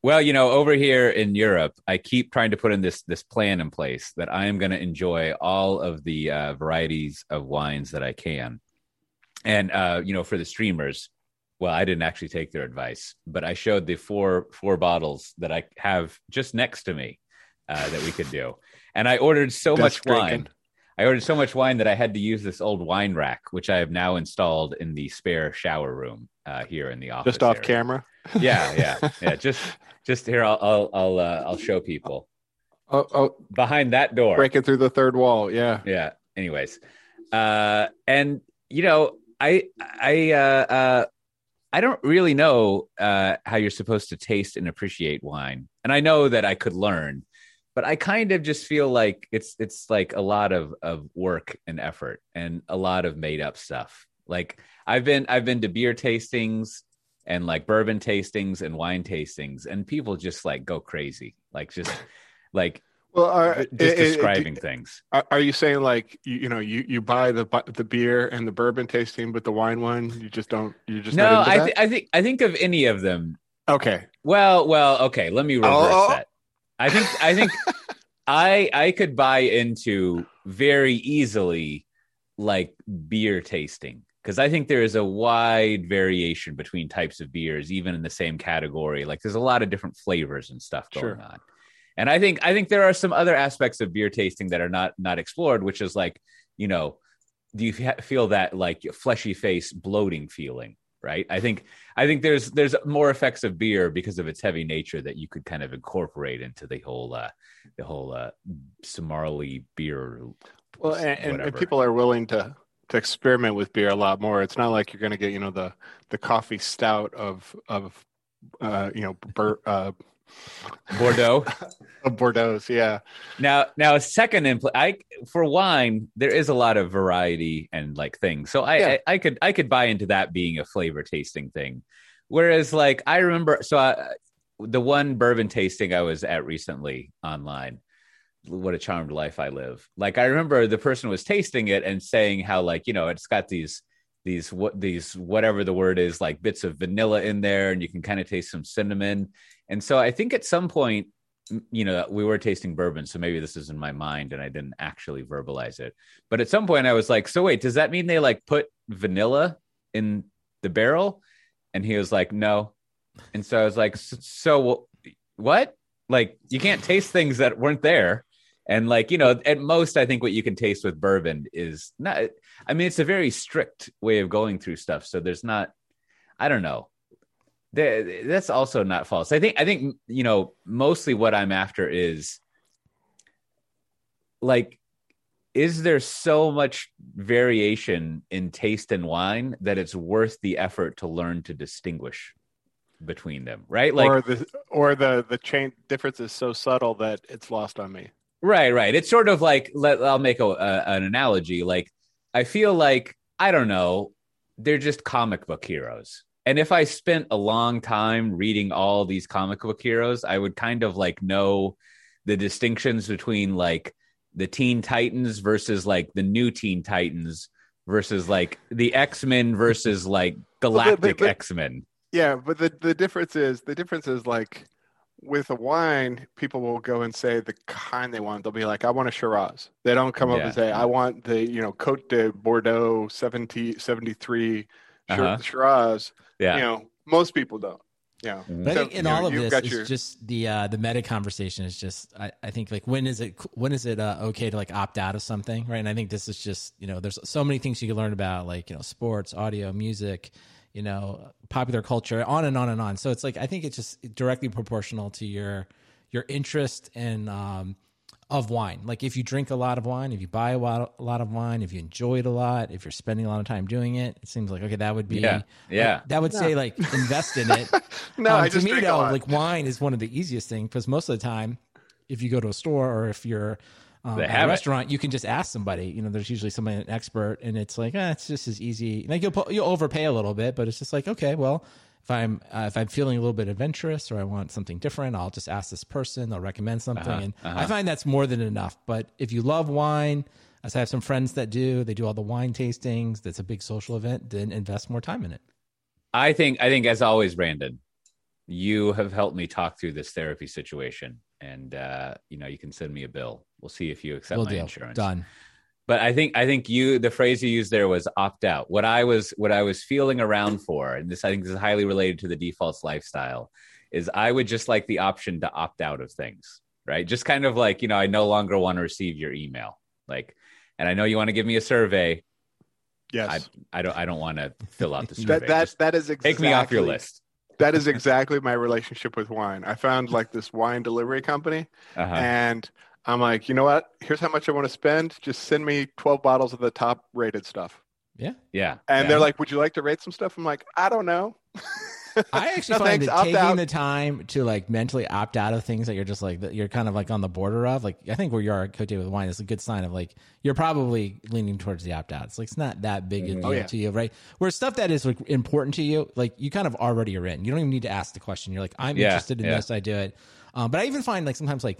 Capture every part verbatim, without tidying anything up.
Well, you know, over here in Europe, I keep trying to put in this this plan in place that I am going to enjoy all of the uh, varieties of wines that I can. And, uh, you know, for the streamers, well, I didn't actually take their advice, but I showed the four four bottles that I have just next to me uh, that we could do. And I ordered so Best much drinking. wine. I ordered so much wine that I had to use this old wine rack, which I have now installed in the spare shower room uh, here in the office. Just off area. camera. yeah, yeah, yeah. Just, just here. I'll, I'll, I'll, uh, I'll show people. Oh, oh, behind that door, breaking through the third wall. Yeah, yeah. Anyways, uh, and you know, I, I, uh, uh, I don't really know uh, how you're supposed to taste and appreciate wine, and I know that I could learn, but I kind of just feel like it's, it's like a lot of of work and effort and a lot of made up stuff. Like I've been, I've been to beer tastings and like bourbon tastings and wine tastings, and people just like go crazy, like just like well, are, just it, describing it, it, things. Are you saying like you, you know you, you buy the the beer and the bourbon tasting, but the wine one you just don't you just no? Not into I th- I think I think of any of them. Okay. Well, well, okay. Let me reverse oh. that. I think I think I I could buy into very easily like beer tasting. Because I think there is a wide variation between types of beers, even in the same category. Like there's a lot of different flavors and stuff going sure. on. And I think I think there are some other aspects of beer tasting that are not not explored, which is like, you know, do you feel that like fleshy face bloating feeling? Right. I think I think there's there's more effects of beer because of its heavy nature that you could kind of incorporate into the whole uh, the whole uh, Somali beer. Well, and, and people are willing to. to experiment with beer a lot more. It's not like you're going to get, you know, the, the coffee stout of, of, uh, you know, bur- uh, Bordeaux of Bordeaux's. Yeah. Now, now second, impl- I, for wine, there is a lot of variety and like things. So I, yeah. I, I could, I could buy into that being a flavor tasting thing. Whereas like, I remember, so I, the one bourbon tasting I was at recently online, what a charmed life I live. Like I remember the person was tasting it and saying how like, you know, it's got these, these, what these, whatever the word is, like bits of vanilla in there and you can kind of taste some cinnamon. And so I think at some point, you know, we were tasting bourbon. So maybe this is in my mind and I didn't actually verbalize it, but at some point I was like, so wait, does that mean they like put vanilla in the barrel? And he was like, no. And so I was like, so what? Like you can't taste things that weren't there. And like, you know, at most, I think what you can taste with bourbon is not, I mean, it's a very strict way of going through stuff. So there's not, I don't know. That's also not false. I think, I think, you know, mostly what I'm after is like, is there so much variation in taste and wine that it's worth the effort to learn to distinguish between them, right? Like, or the, or the, the chain difference is so subtle that it's lost on me. Right, right. It's sort of like, let, I'll make a, uh, an analogy. Like, I feel like, I don't know, they're just comic book heroes. And if I spent a long time reading all these comic book heroes, I would kind of like know the distinctions between like the Teen Titans versus like the new Teen Titans versus like the X-Men versus like Galactic but, but, but, X-Men. Yeah, but the, the difference is, the difference is like, with a wine, people will go and say the kind they want. They'll be like, I want a Shiraz. They don't come up yeah. and say, I want the, you know, Cote de Bordeaux seventy, seventy-three uh-huh. Shiraz. Yeah. You know, most people don't. Yeah. You know? But so, I think in all know, of this, it's your... just the, uh, the meta conversation is just, I, I think like, when is it, when is it uh, okay to like opt out of something? Right. And I think this is just, you know, there's so many things you can learn about, like, you know, sports, audio, music, you know, popular culture, on and on and on. So it's like, I think it's just directly proportional to your, your interest in, um, of wine. Like if you drink a lot of wine, if you buy a lot, a lot of wine, if you enjoy it a lot, if you're spending a lot of time doing it, it seems like, okay, that would be, yeah, yeah. Like, that would yeah. say like invest in it. no, um, I just to me though, like wine is one of the easiest things because most of the time if you go to a store or if you're, Um, at a restaurant, you can just ask somebody. You know, there's usually somebody, an expert, and it's like, eh, it's just as easy. Like you'll you'll overpay a little bit, but it's just like, okay, well, if I'm uh, if I'm feeling a little bit adventurous or I want something different, I'll just ask this person. They'll recommend something, uh-huh, and uh-huh. I find that's more than enough. But if you love wine, as I have some friends that do, they do all the wine tastings. That's a big social event. Then invest more time in it. I think I think as always, Brandon, you have helped me talk through this therapy situation. And, uh, you know, you can send me a bill. We'll see if you accept we'll my do. insurance. Done. But I think, I think you, the phrase you used there was opt out. What I was, what I was feeling around for, and this, I think this is highly related to the defaults lifestyle, is I would just like the option to opt out of things, right? Just kind of like, you know, I no longer want to receive your email. Like, and I know you want to give me a survey. Yes. I, I don't, I don't want to fill out the survey. that, that, that is exactly, take me off your list. That is exactly my relationship with wine. I found like this wine delivery company, uh-huh. and I'm like, you know what? Here's how much I want to spend. Just send me twelve bottles of the top rated stuff. Yeah. Yeah. And yeah. they're like, would you like to rate some stuff? I'm like, I don't know. I actually no, find thanks, that taking out. the time to like mentally opt out of things that you're just like, that you're kind of like on the border of, like, I think where you are at Cote with Wine is a good sign of like, you're probably leaning towards the opt out. It's like, it's not that big a deal oh, yeah. to you, right? Where stuff that is like important to you, like you kind of already are in, you don't even need to ask the question. You're like, I'm yeah, interested in yeah. this. I do it. Um, but I even find like sometimes like,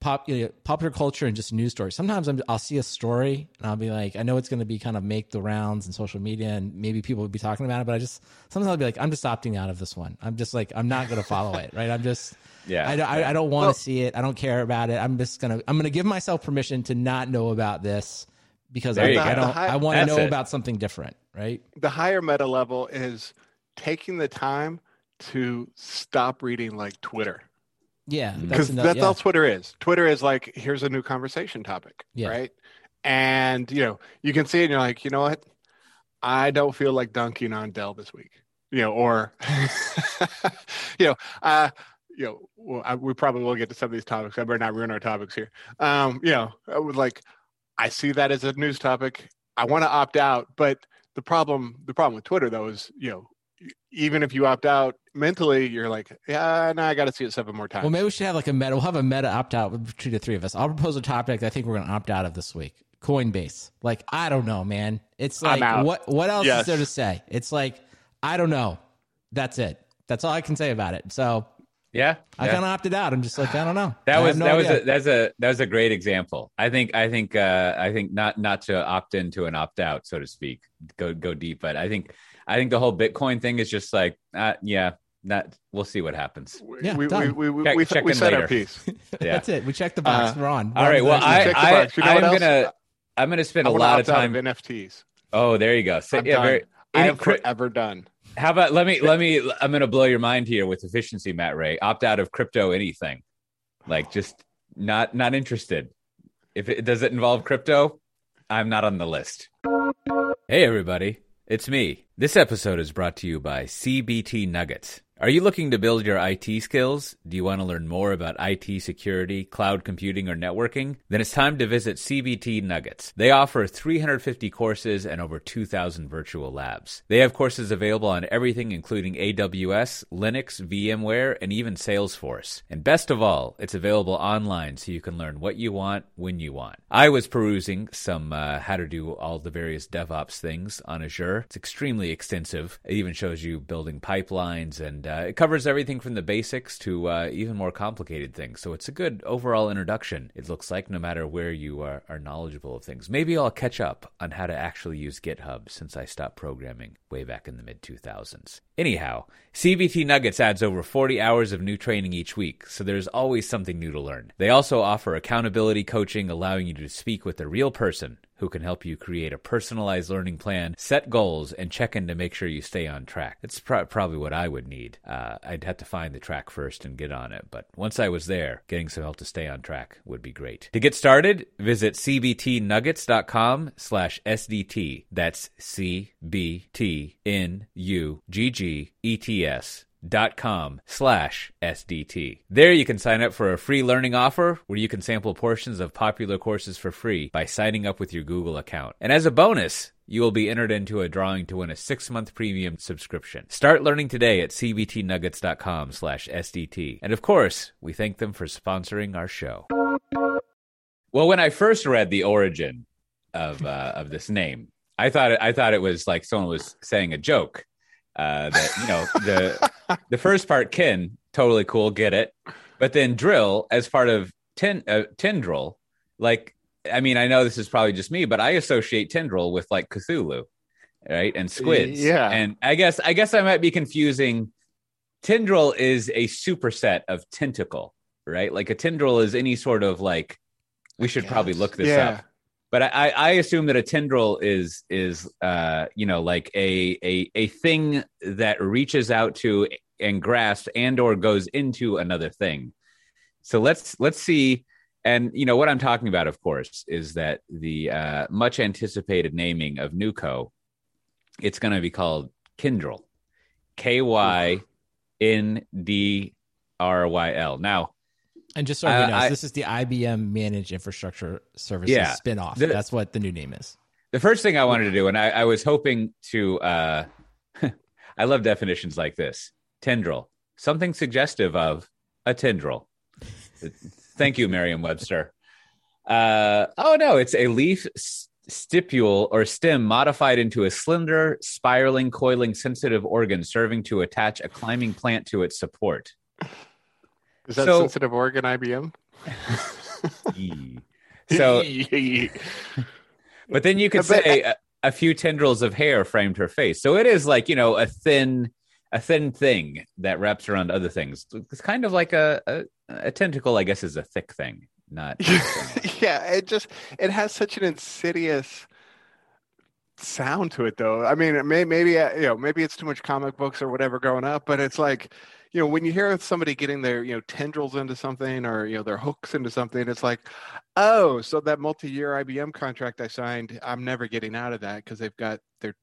Pop, you know, popular culture and just news stories. Sometimes I'm, I'll see a story and I'll be like, I know it's going to be kind of make the rounds in social media and maybe people would be talking about it, but I just, sometimes I'll be like, I'm just opting out of this one. I'm just like, I'm not going to follow it. Right. I'm just, yeah, I, I, I don't want to well, see it. I don't care about it. I'm just going to, I'm going to give myself permission to not know about this because I, I don't, high, I want to know it. about something different. Right. The higher meta level is taking the time to stop reading like Twitter. Yeah. Because that's, that's yeah. all Twitter is. Twitter is like, here's a new conversation topic, yeah. right? And, you know, you can see it and you're like, you know what? I don't feel like dunking on Dell this week. You know, or, you know, uh, you know, well, I, we probably will get to some of these topics. I better not ruin our topics here. Um, you know, I would like, I see that as a news topic. I want to opt out. But the problem, the problem with Twitter, though, is, you know, even if you opt out mentally, you're like, yeah, no, I got to see it seven more times. Well, maybe we should have like a meta. We'll have a meta opt out between the three of us. I'll propose a topic that I think we're going to opt out of this week. Coinbase. Like, I don't know, man. It's like, what, what else yes. is there to say? It's like, I don't know. That's it. That's all I can say about it. So yeah, I yeah. kind of opted out. I'm just like, I don't know. That was, no that idea. was, a, that's a, that was a great example. I think, I think, uh, I think not, not to opt into an opt out, so to speak, go, go deep, but I think, I think the whole Bitcoin thing is just like, uh, yeah, that we'll see what happens. Yeah, we we we we, check, we, check we set later. our piece. Yeah. That's it. We checked the box. Uh, We're on. We're all right. On well, I, I, you know I'm else? gonna I'm gonna spend I a lot of time in N F Ts. Oh, there you go. So, yeah, very, I have cri- forever done. How about let me let me I'm gonna blow your mind here with efficiency, Matt Ray. Opt out of crypto anything, like just not not interested. If it does it involve crypto, I'm not on the list. Hey, everybody. It's me. This episode is brought to you by C B T Nuggets. Are you looking to build your I T skills? Do you want to learn more about I T security, cloud computing, or networking? Then it's time to visit C B T Nuggets. They offer three hundred fifty courses and over two thousand virtual labs. They have courses available on everything including A W S, Linux, VMware, and even Salesforce. And best of all, it's available online so you can learn what you want, when you want. I was perusing some uh, how to do all the various DevOps things on Azure. It's extremely extensive. It even shows you building pipelines and Uh, it covers everything from the basics to uh, even more complicated things. So it's a good overall introduction, it looks like, no matter where you are, are knowledgeable of things. Maybe I'll catch up on how to actually use GitHub since I stopped programming way back in the mid two thousands. Anyhow, C B T Nuggets adds over forty hours of new training each week, so there's always something new to learn. They also offer accountability coaching, allowing you to speak with a real person who can help you create a personalized learning plan, set goals, and check in to make sure you stay on track. That's pro- probably what I would need. Uh, I'd have to find the track first and get on it, but once I was there, getting some help to stay on track would be great. To get started, visit c b t nuggets dot com slash s d t. That's C B T N U G G E T S dot com slash SDT. There you can sign up for a free learning offer where you can sample portions of popular courses for free by signing up with your Google account. And as a bonus, you will be entered into a drawing to win a six-month premium subscription. Start learning today at cbtnuggets.com slash SDT. And of course, we thank them for sponsoring our show. Well, when I first read the origin of uh, of this name, I thought it, I thought it was like someone was saying a joke. Uh, that, you know, the the first part, kin, totally cool, get it. But then drill as part of ten, uh, tendril, like, I mean, I know this is probably just me, but I associate tendril with like Cthulhu, right? And squids. Yeah. And I guess I guess I might be confusing tendril is a superset of tentacle, right? Like a tendril is any sort of like, we should probably look this yeah. up. But I, I assume that a tendril is is uh, you know, like a a a thing that reaches out to and grasps and or goes into another thing. So let's let's see. And you know what I'm talking about, of course, is that the uh, much anticipated naming of Nuco, it's going to be called Kindrel, K Y N D R Y L. Now. And just so everyone knows, uh, I, this is the I B M Managed Infrastructure Services yeah, spinoff. The, That's what the new name is. The first thing I wanted to do, and I, I was hoping to, uh, I love definitions like this. Tendril, something suggestive of a tendril. Thank you, Merriam-Webster. Uh, oh, no, it's a leaf stipule or stem modified into a slender, spiraling, coiling, sensitive organ serving to attach a climbing plant to its support. Is that so, sensitive organ I B M? So, but then you could say a, a few tendrils of hair framed her face. So it is like, you know, a thin, a thin thing that wraps around other things. It's kind of like a a, a tentacle, I guess, is a thick thing, not. Yeah, it just it has such an insidious sound to it, though. I mean, may, maybe you know, maybe it's too much comic books or whatever growing up, but it's like. You know, when you hear somebody getting their, you know, tendrils into something or, you know, their hooks into something, it's like, oh, so that multi-year I B M contract I signed, I'm never getting out of that because they've got their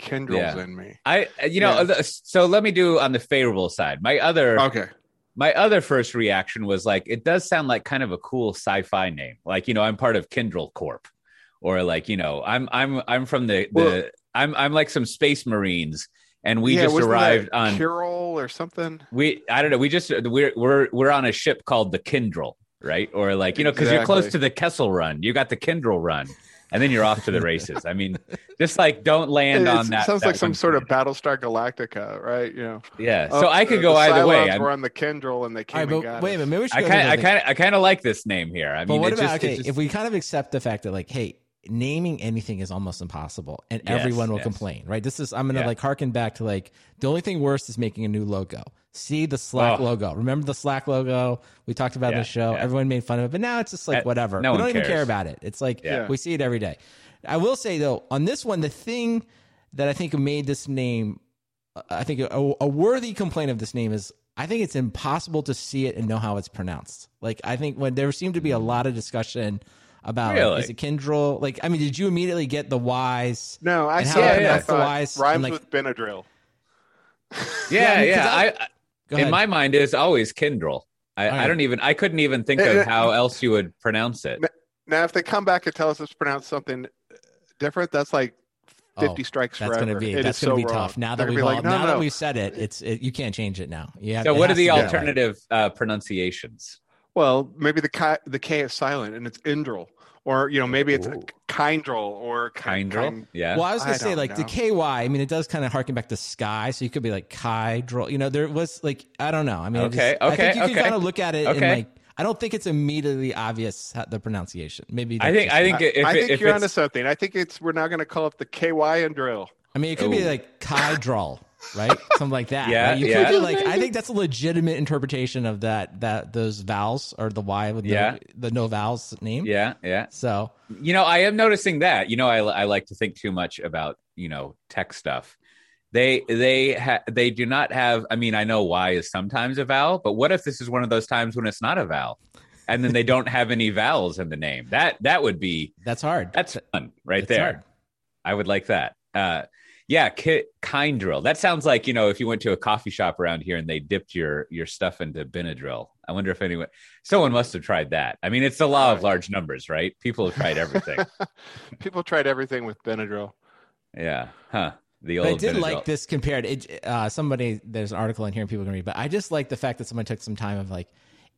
tendrils yeah. in me. I, you know, yeah. So let me do on the favorable side. My other, okay. my other first reaction was like, it does sound like kind of a cool sci-fi name. Like, you know, I'm part of Kindrel Corp, or like, you know, I'm, I'm, I'm from the, the well, I'm, I'm like some space Marines. And we yeah, just arrived on Kindrel or something. We I don't know. We just we're we're we're on a ship called the Kindrel, right? Or like, you know, because exactly. you're close to the Kessel Run, you got the Kindrel Run, and then you're off to the races. I mean, just like don't land it, on it that. Sounds that like some sort minute. of Battlestar Galactica, right? You know. Yeah. So oh, I could go the either Cylons way. We're on the Kindrel, and they came right, and got. Wait a minute. Maybe we should I kind I kind I kind of like this name here. I but mean, what it about, just, okay, it just, if we kind of accept the fact that like, hey. naming anything is almost impossible, and yes, everyone will yes. complain, right? This is I'm gonna yeah. like harken back to like the only thing worse is making a new logo. See the Slack oh. logo. Remember the Slack logo we talked about yeah, in the show? Yeah. Everyone made fun of it, but now it's just like whatever. No we don't cares. even care about it. It's like yeah. we see it every day. I will say though, on this one, the thing that I think made this name, I think a, a worthy complaint of this name is. I think it's impossible to see it and know how it's pronounced. Like I think when there seemed to be a lot of discussion. About really? like, is it Kindrel? Like, I mean, did you immediately get the Y's? No, I saw yeah, yeah. the Y's rhymes like, with Benadryl. Yeah, yeah. yeah. I, I, I, in my mind, it's always Kindrel. I, right. I don't even. I couldn't even think of how else you would pronounce it. Now, if they come back and tell us it's pronounced something different, that's like fifty oh, strikes that's forever. Gonna be, that's going to so be wrong. tough. Now They're that we've like, all, no, now no. that we've said it, it's it, you can't change it now. You have, so, what are the alternative right. uh, pronunciations? Well, maybe the K, the K is silent and it's Indrel. Or, you know, maybe it's Kindrel or Kindrel. Kindrel. Yeah. Well, I was going to say, like, know. the K Y, I mean, it does kind of harken back to sky. So you could be like Kindrel. You know, there was like, I don't know. I mean, okay, just, okay, I think you okay. can kind of look at it okay. and like, I don't think it's immediately obvious how the pronunciation. Maybe. I think, I think, if, I, I think if you're onto something. I think it's, we're now going to call it the K Y and drill. I mean, it could Ooh. be like Kindrel. Right, something like that. Yeah, right? you yeah. could like I think that's a legitimate interpretation of that that those vowels or the Y with the, yeah. the no vowels name. Yeah, yeah. So you know, I am noticing that. You know, I I like to think too much about you know tech stuff. They they ha- they do not have. I mean, I know Y is sometimes a vowel, but what if this is one of those times when it's not a vowel, and then they don't have any vowels in the name? That that would be that's hard. That's fun right that's there. Hard. I would like that. Uh, Yeah, ki- Kindrel. That sounds like, you know, if you went to a coffee shop around here and they dipped your your stuff into Benadryl. I wonder if anyone, someone must have tried that. I mean, it's the law of large numbers, right? People have tried everything. People tried everything with Benadryl. Yeah. Huh. The old but I did Benadryl. like this compared. It, uh, somebody, there's an article in here and people can read, but I just like the fact that someone took some time of like,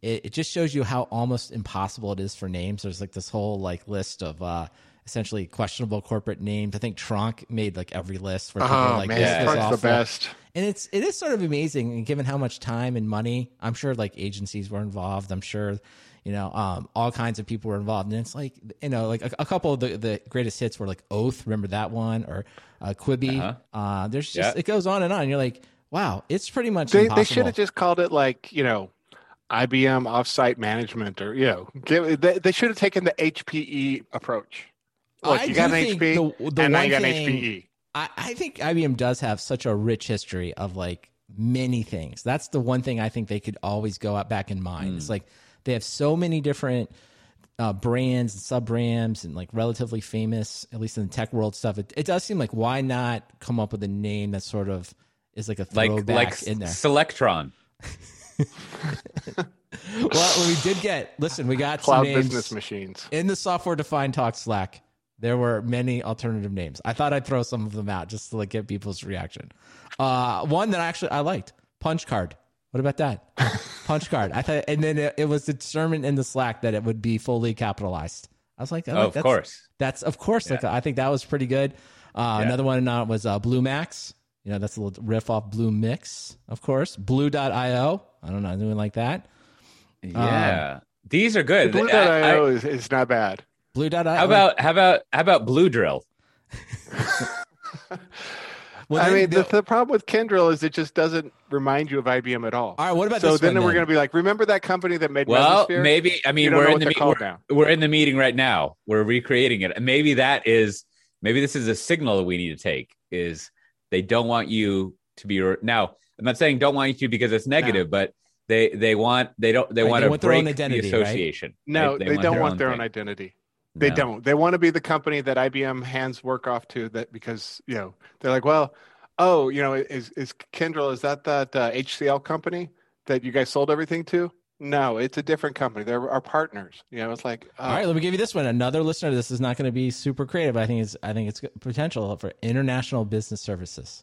it, it just shows you how almost impossible it is for names. There's like this whole like list of, uh, essentially questionable corporate names. I think Tronc made like every list where people oh, are like man. this yeah. is the best. And it's it is sort of amazing, and given how much time and money, I'm sure like agencies were involved. I'm sure, you know, um, all kinds of people were involved. And it's like, you know, like a, a couple of the, the greatest hits were like Oath, remember that one, or uh, Quibi. Uh-huh. Uh, there's just yeah. it goes on and on. And you're like, wow, it's pretty much they, impossible. They should have just called it like, you know, I B M offsite management, or, you know, give, they, they should have taken the H P E approach. Look, I you got an H P, the, the and now you got an H P E. I, I think I B M does have such a rich history of like many things. That's the one thing I think they could always go out back in mind. Mm. It's like they have so many different uh, brands and sub brands and like relatively famous, at least in the tech world stuff. It, it does seem like, why not come up with a name that sort of is like a throwback like, like in there? Selectron. Well, we did get, listen, we got Cloud some names. Business Machines. In the software-defined talk Slack, there were many alternative names. I thought I'd throw some of them out just to like get people's reaction. Uh, one that actually I liked, Punch Card. What about that? Punch Card. I thought, and then it, it was determined in the Slack that it would be fully capitalized. I was like, oh, oh that's, of course. That's of course. Yeah. Like, I think that was pretty good. Uh, yeah. Another one was uh, Blue Max. You know, that's a little riff off Blue Mix, of course. Blue dot I O. I don't know, anyone like that. Yeah, um, these are good. Blue dot I O is, is not bad. Blue dot I O. How about how about how about Blue Drill? Well, I mean, the, the problem with Kyndryl is it just doesn't remind you of I B M at all. All right, what about so this then? One, we're going to be like, remember that company that made well, Mesosphere? Maybe. I mean, we're in the meeting. We're, we're in the meeting right now. We're recreating it, and maybe that is maybe this is a signal that we need to take. Is they don't want you to be re- now. I'm not saying don't want you to because it's negative, no. but they they want they don't they right, want they to want break identity, the association. Right? No, they, they, they don't want their own, their own identity. They no. don't. They want to be the company that I B M hands work off to, that because, you know, they're like, well, oh, you know, is is Kyndryl, is that that uh, H C L company that you guys sold everything to? No, it's a different company. They're our partners. You know, it's like, uh, all right, let me give you this one. Another listener. This is not going to be super creative. I think it's I think it's potential for International Business Services.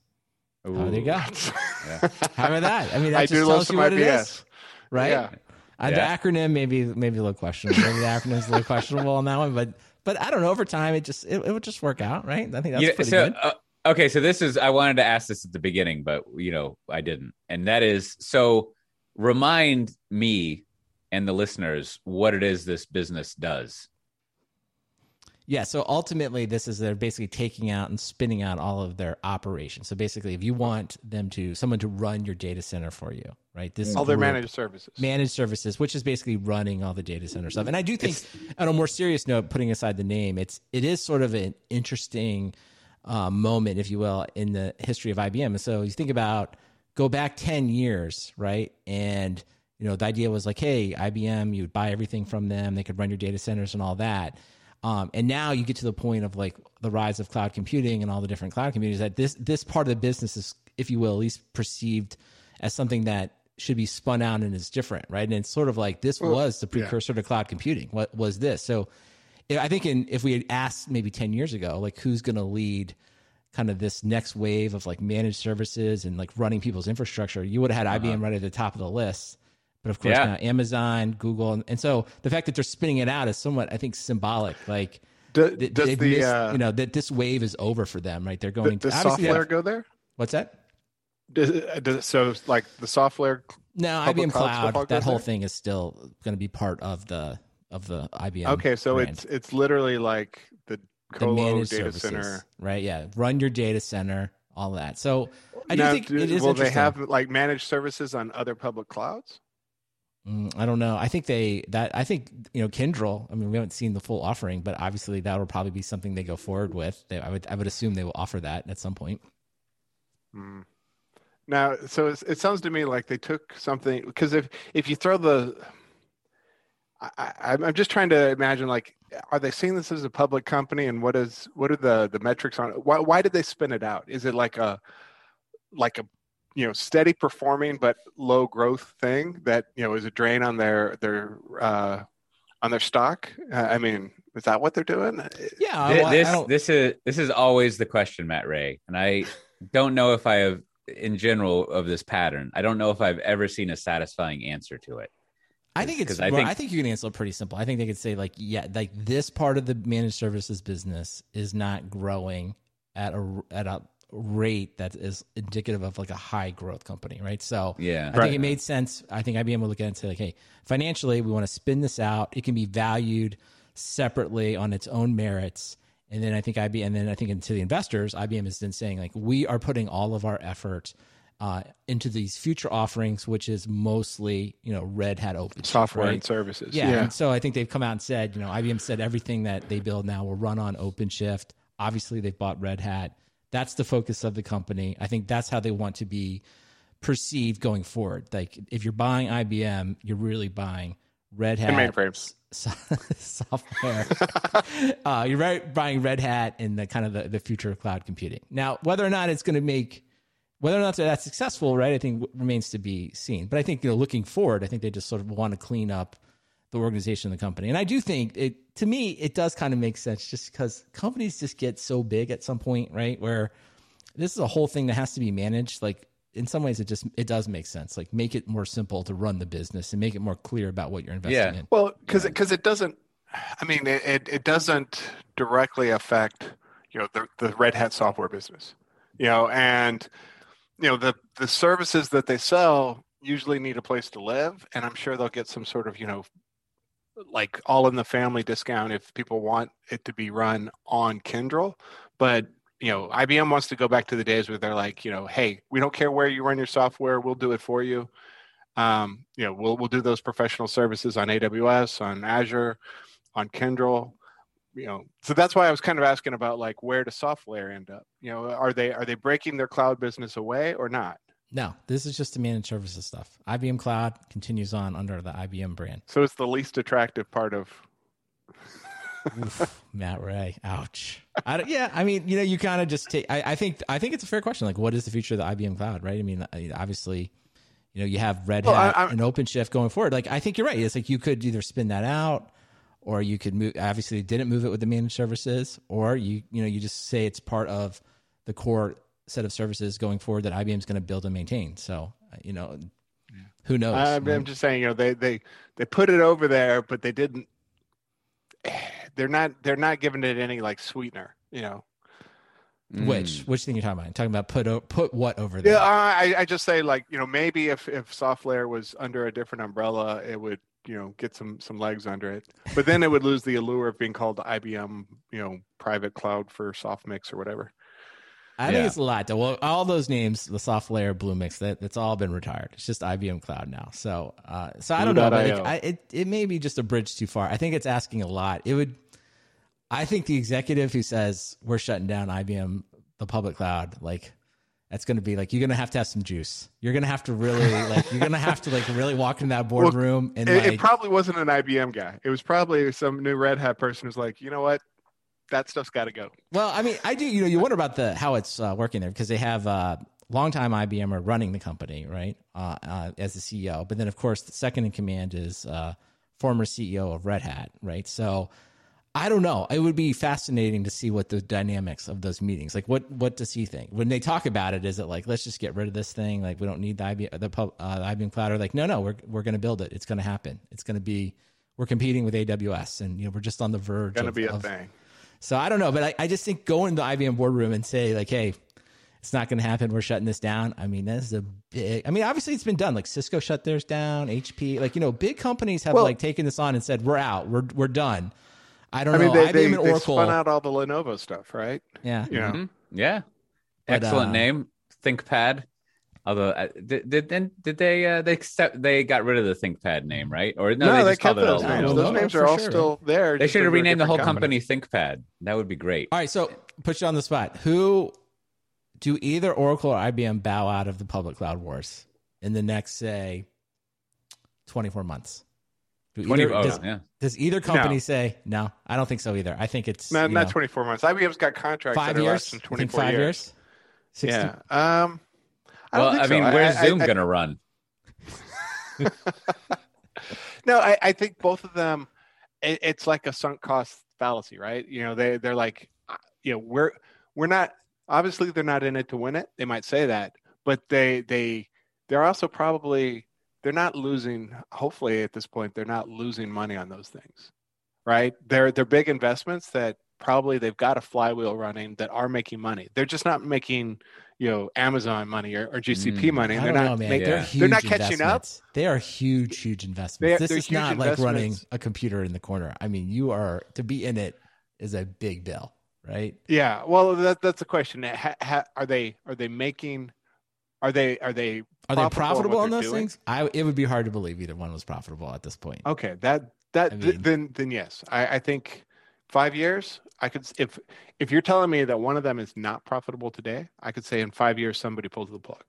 Ooh. Oh, there you go. Yeah. How about that? I mean, that I just tells you what I B S. It is, right? Yeah. Uh, yeah. The acronym maybe maybe a little questionable. Maybe the acronym is a little questionable on that one, but but I don't know. Over time, it just it, it would just work out, right? I think that's yeah, pretty so, good. Uh, okay, so this is I wanted to ask this at the beginning, but you know I didn't, and that is so. Remind me and the listeners what it is this business does. Yeah, so ultimately, this is they're basically taking out and spinning out all of their operations. So basically, if you want them to, someone to run your data center for you, right? This all their managed services. Managed services, which is basically running all the data center stuff. And I do think, on a more serious note, putting aside the name, it's it is sort of an interesting uh, moment, if you will, in the history of I B M. And so you think about, go back ten years, right? And you know the idea was like, hey, I B M, you would buy everything from them. They could run your data centers and all that. Um, and now you get to the point of like the rise of cloud computing and all the different cloud communities that this this part of the business is, if you will, at least perceived as something that should be spun out and is different, right? And it's sort of like this well, was the precursor yeah. to cloud computing. What was this? So I think in, if we had asked maybe ten years ago, like who's going to lead kind of this next wave of like managed services and like running people's infrastructure, you would have had uh-huh. I B M right at the top of the list. But of course, yeah. now Amazon, Google, and, and so the fact that they're spinning it out is somewhat, I think, symbolic. Like, Do, th- does the missed, uh, you know that this wave is over for them, right? They're going. The, to, does software have, go there? What's that? Does, does so like the software? No, I B M Cloud. Cloud that whole there? Thing is still going to be part of the of the I B M. Okay, so brand. it's it's literally like the Colo the managed data services, center, right? Yeah, run your data center, all that. So I do now, think do, it is. Will they have like managed services on other public clouds? I don't know. I think they that I think you know Kyndryl. I mean, we haven't seen the full offering, but obviously that will probably be something they go forward with. They, I would I would assume they will offer that at some point. Hmm. Now, so it's, it sounds to me like they took something because if if you throw the, I, I'm just trying to imagine like, are they seeing this as a public company and what is what are the the metrics on it? Why why did they spin it out? Is it like a like a you know, steady performing but low growth thing that you know is a drain on their their uh, on their stock. Uh, I mean, is that what they're doing? Yeah, this I, this, I this is this is always the question, Matt Ray, and I don't know if I have, in general, of this pattern. I don't know if I've ever seen a satisfying answer to it. I think it's. I, well, think, I think you can answer it pretty simple. I think they could say like, yeah, like this part of the managed services business is not growing at a at a. rate that is indicative of like a high growth company, right? So yeah, I right. think it made sense. I think I B M would look at it and say like, hey, financially, we want to spin this out. It can be valued separately on its own merits. And then I think I B M, and then I think to the investors, I B M is then saying like, we are putting all of our effort uh, into these future offerings, which is mostly, you know, Red Hat open software, right? And services. Yeah. yeah. And so I think they've come out and said, you know, I B M said everything that they build now will run on OpenShift. Obviously they've bought Red Hat. That's the focus of the company. I think that's how they want to be perceived going forward. Like if you're buying I B M, you're really buying Red Hat mainframes software. uh, you're right, buying Red Hat and the kind of the, the future of cloud computing. Now, whether or not it's going to make, whether or not that's successful, right, I think remains to be seen. But I think, you know, looking forward, I think they just sort of want to clean up the organization of the company. And I do think it, to me, it does kind of make sense just because companies just get so big at some point, right? Where this is a whole thing that has to be managed. Like in some ways it just, it does make sense. Like make it more simple to run the business and make it more clear about what you're investing yeah. in. Well, cause, you know? cause it doesn't, I mean, it, it doesn't directly affect, you know, the, the Red Hat software business, you know, and, you know, the, the services that they sell usually need a place to live. And I'm sure they'll get some sort of, you know, like all in the family discount if people want it to be run on Kyndryl. But, you know, I B M wants to go back to the days where they're like, you know, hey, we don't care where you run your software. We'll do it for you. Um, you know, we'll, we'll do those professional services on A W S, on Azure, on Kyndryl, you know. So that's why I was kind of asking about like, where does soft layer end up? You know, are they, are they breaking their cloud business away or not? No, this is just the managed services stuff. I B M Cloud continues on under the I B M brand. So it's the least attractive part of Oof, Matt Ray. Ouch. I don't, yeah, I mean, you know, you kind of just take. I, I think. I think it's a fair question. Like, what is the future of the I B M Cloud? Right. I mean, obviously, you know, you have Red Hat well, I, and OpenShift going forward. Like, I think you're right. It's like you could either spin that out, or you could move. Obviously, didn't move it with the managed services, or you, you know, you just say it's part of the core set of services going forward that I B M is going to build and maintain. So, you know, yeah. who knows? I'm, I'm just saying, you know, they, they, they put it over there, but they didn't, they're not, they're not giving it any like sweetener, you know, which, mm. which thing you're talking about? I'm talking about put, put what over there? Yeah, I, I just say like, you know, maybe if, if SoftLayer was under a different umbrella, it would, you know, get some, some legs under it, but then it would lose the allure of being called I B M, you know, private cloud for SoftMix or whatever. I yeah. think it's a lot. To, well, all those names, the SoftLayer, Bluemix, that that's all been retired. It's just I B M Cloud now. So, uh, so I don't know. But it, I, it it may be just a bridge too far. I think it's asking a lot. It would. I think the executive who says we're shutting down I B M, the public cloud, like that's going to be like you're going to have to have some juice. You're going to have to really like you're going to have to like really walk into that boardroom. Well, and it, like, it probably wasn't an I B M guy. It was probably some new Red Hat person who's like, you know what? That stuff's got to go. Well, I mean, I do, you know, you wonder about the, how it's uh, working there because they have a uh, longtime I B M er running the company, right, uh, uh, as the C E O. But then, of course, the second in command is uh, former C E O of Red Hat, right? So I don't know. It would be fascinating to see what the dynamics of those meetings, like what what does he think? When they talk about it, is it like, let's just get rid of this thing? Like, we don't need the I B M, the, uh, the I B M Cloud. Or like, no, no, we're we're going to build it. It's going to happen. It's going to be, we're competing with A W S. And, you know, we're just on the verge of. It's going to be a of, thing. So I don't know, but I, I just think go into the I B M boardroom and say like, hey, it's not going to happen. We're shutting this down. I mean, that's a big, I mean, obviously it's been done. Like Cisco shut theirs down, H P, like, you know, big companies have well, like taken this on and said, we're out, we're, we're done. I don't I know. Mean, they, I B M they, and Oracle. They spun out all the Lenovo stuff, right? Yeah. You know? Mm-hmm. Yeah. But, Excellent uh, name. ThinkPad. Although uh, did, did did they uh, they they got rid of the ThinkPad name, right? Or no, no they, they just kept those it names. Those no, names are all sure. still there. They should have renamed the whole company. company ThinkPad. That would be great. All right, so put you on the spot. Who do either Oracle or I B M bow out of the public cloud wars in the next say twenty-four months? Do either, twenty, oh, does, yeah. does either company no. say no? I don't think so either. I think it's no, not know, twenty-four months. I B M's got contracts five that years? Are less than twenty-four five years. years? Yeah. Um. I well, I mean, so. where's I, Zoom going to run? no, I, I think both of them, it, it's like a sunk cost fallacy, right? You know, they, they're like, you know, we're we're not, obviously they're not in it to win it. They might say that, but they, they, they're also probably, they're not losing, hopefully at this point, they're not losing money on those things, right? They're, they're big investments that probably they've got a flywheel running that are making money. They're just not making, you know, Amazon money or, or G C P mm, money. They're not, know, make, yeah. they're, they're not catching up. They are huge, huge investments. They're, this is not like running a computer in the corner. I mean, you are, to be in it is a big bill, right? Yeah. Well, that, that's the question. Ha, ha, are they, are they making Are they are they are they profitable on those things? I it would be hard to believe either one was profitable at this point. Okay, that that I mean, th- then then yes, I, I think five years I could if if you're telling me that one of them is not profitable today, I could say in five years somebody pulls the plug.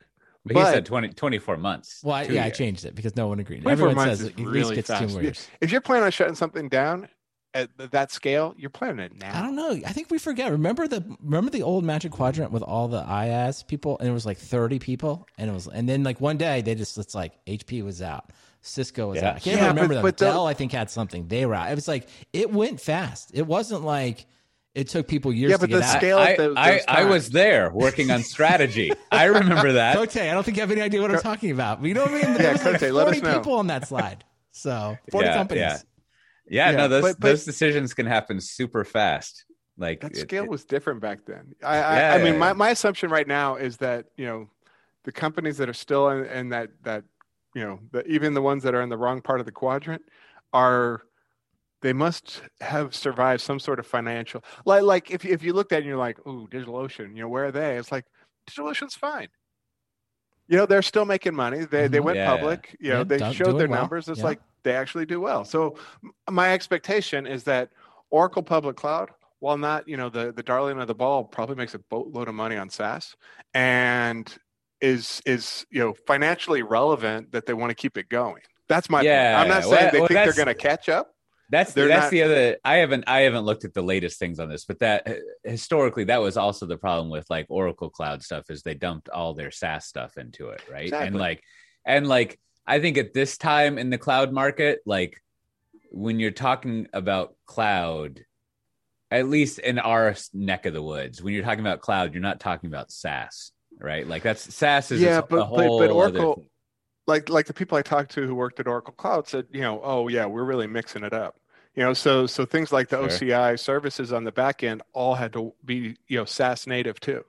But, but he said twenty, twenty-four months. Well, I, yeah, years. I changed it because no one agreed. Everyone says it really gets two more years. If you're planning on shutting something down at that scale, you're planning it now. I don't know. I think we forget. Remember the remember the old Magic Quadrant with all the I A S people, and it was like thirty people, and it was, and then like one day they just it's like H P was out, Cisco was yeah. out. I can't yeah, remember but, them. But Dell, I think, had something. They were out. It was like it went fast. It wasn't like. It took people years yeah, to get out. Yeah, but the scale... I, I, I was there working on strategy. I remember that. Cote, I don't think you have any idea what I'm talking about. You know what I mean? There yeah, was Cote, like forty people on that slide. So, forty yeah, companies. Yeah, yeah, yeah no, those, but, but, those decisions can happen super fast. Like That it, scale it, was different back then. I, I, yeah, I mean, yeah, my, yeah. my assumption right now is that, you know, the companies that are still in, in that, that, you know, the, even the ones that are in the wrong part of the quadrant are... They must have survived some sort of financial, like like if if you looked at it and you're like, ooh, DigitalOcean, you know, where are they? It's like DigitalOcean's fine. You know, they're still making money. They mm-hmm. they went yeah. public. You know, yeah, they showed their well. numbers. It's yeah. like they actually do well. So my expectation is that Oracle Public Cloud, while not you know the the darling of the ball, probably makes a boatload of money on SaaS and is is you know financially relevant that they want to keep it going. That's my yeah. point. I'm not saying well, they well, think they're going to catch up. That's They're that's not, the other. I haven't I haven't looked at the latest things on this, but that historically that was also the problem with like Oracle Cloud stuff is they dumped all their SaaS stuff into it, right? Exactly. And like, and like I think at this time in the cloud market, like when you're talking about cloud, at least in our neck of the woods, when you're talking about cloud, you're not talking about SaaS, right? Like that's SaaS is yeah, a, but, a whole but, but Oracle. Other Like like the people I talked to who worked at Oracle Cloud said, you know, oh yeah, we're really mixing it up. You know, so so things like the sure. O C I services on the back end all had to be, you know, SaaS native too.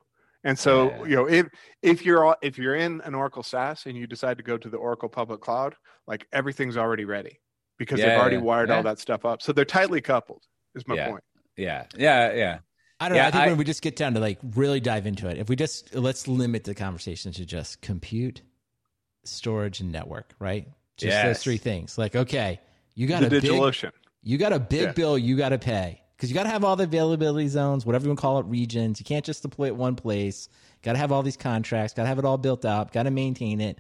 And so, yeah. you know, if if you're all, if you're in an Oracle SaaS and you decide to go to the Oracle Public Cloud, like everything's already ready because yeah, they've already yeah, wired yeah. all that stuff up. So they're tightly coupled, is my yeah. point. Yeah. Yeah, yeah. I don't yeah, know. I think I, when we just get down to like really dive into it, if we just let's limit the conversation to just compute, storage, and network, right? Just yes. those three things. Like, okay, you got the a DigitalOcean. You got a big yeah. bill you got to pay because you got to have all the availability zones, whatever you call it, regions. You can't just deploy it one place. Got to have all these contracts. Got to have it all built up. Got to maintain it.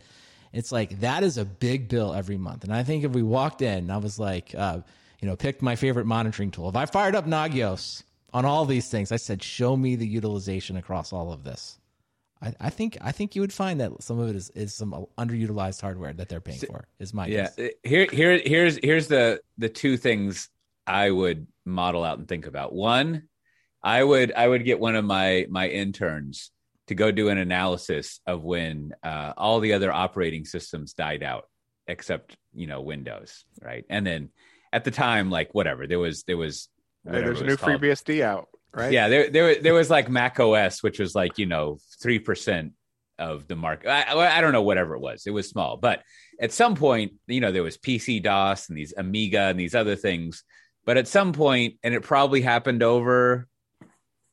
It's like that is a big bill every month. And I think if we walked in, and I was like, uh, you know, picked my favorite monitoring tool. If I fired up Nagios on all these things, I said, show me the utilization across all of this. I, I think I think you would find that some of it is, is some underutilized hardware that they're paying for. Is my yeah. guess. Here here here's here's the the two things I would model out and think about. One, I would I would get one of my my interns to go do an analysis of when uh, all the other operating systems died out, except you know Windows, right? And then at the time, like whatever there was there was there's a new called. FreeBSD out. Right? Yeah, there, there, there was like Mac O S, which was like, you know, three percent of the market. I, I don't know, whatever it was. It was small. But at some point, you know, there was P C DOS and these Amiga and these other things. But at some point, and it probably happened over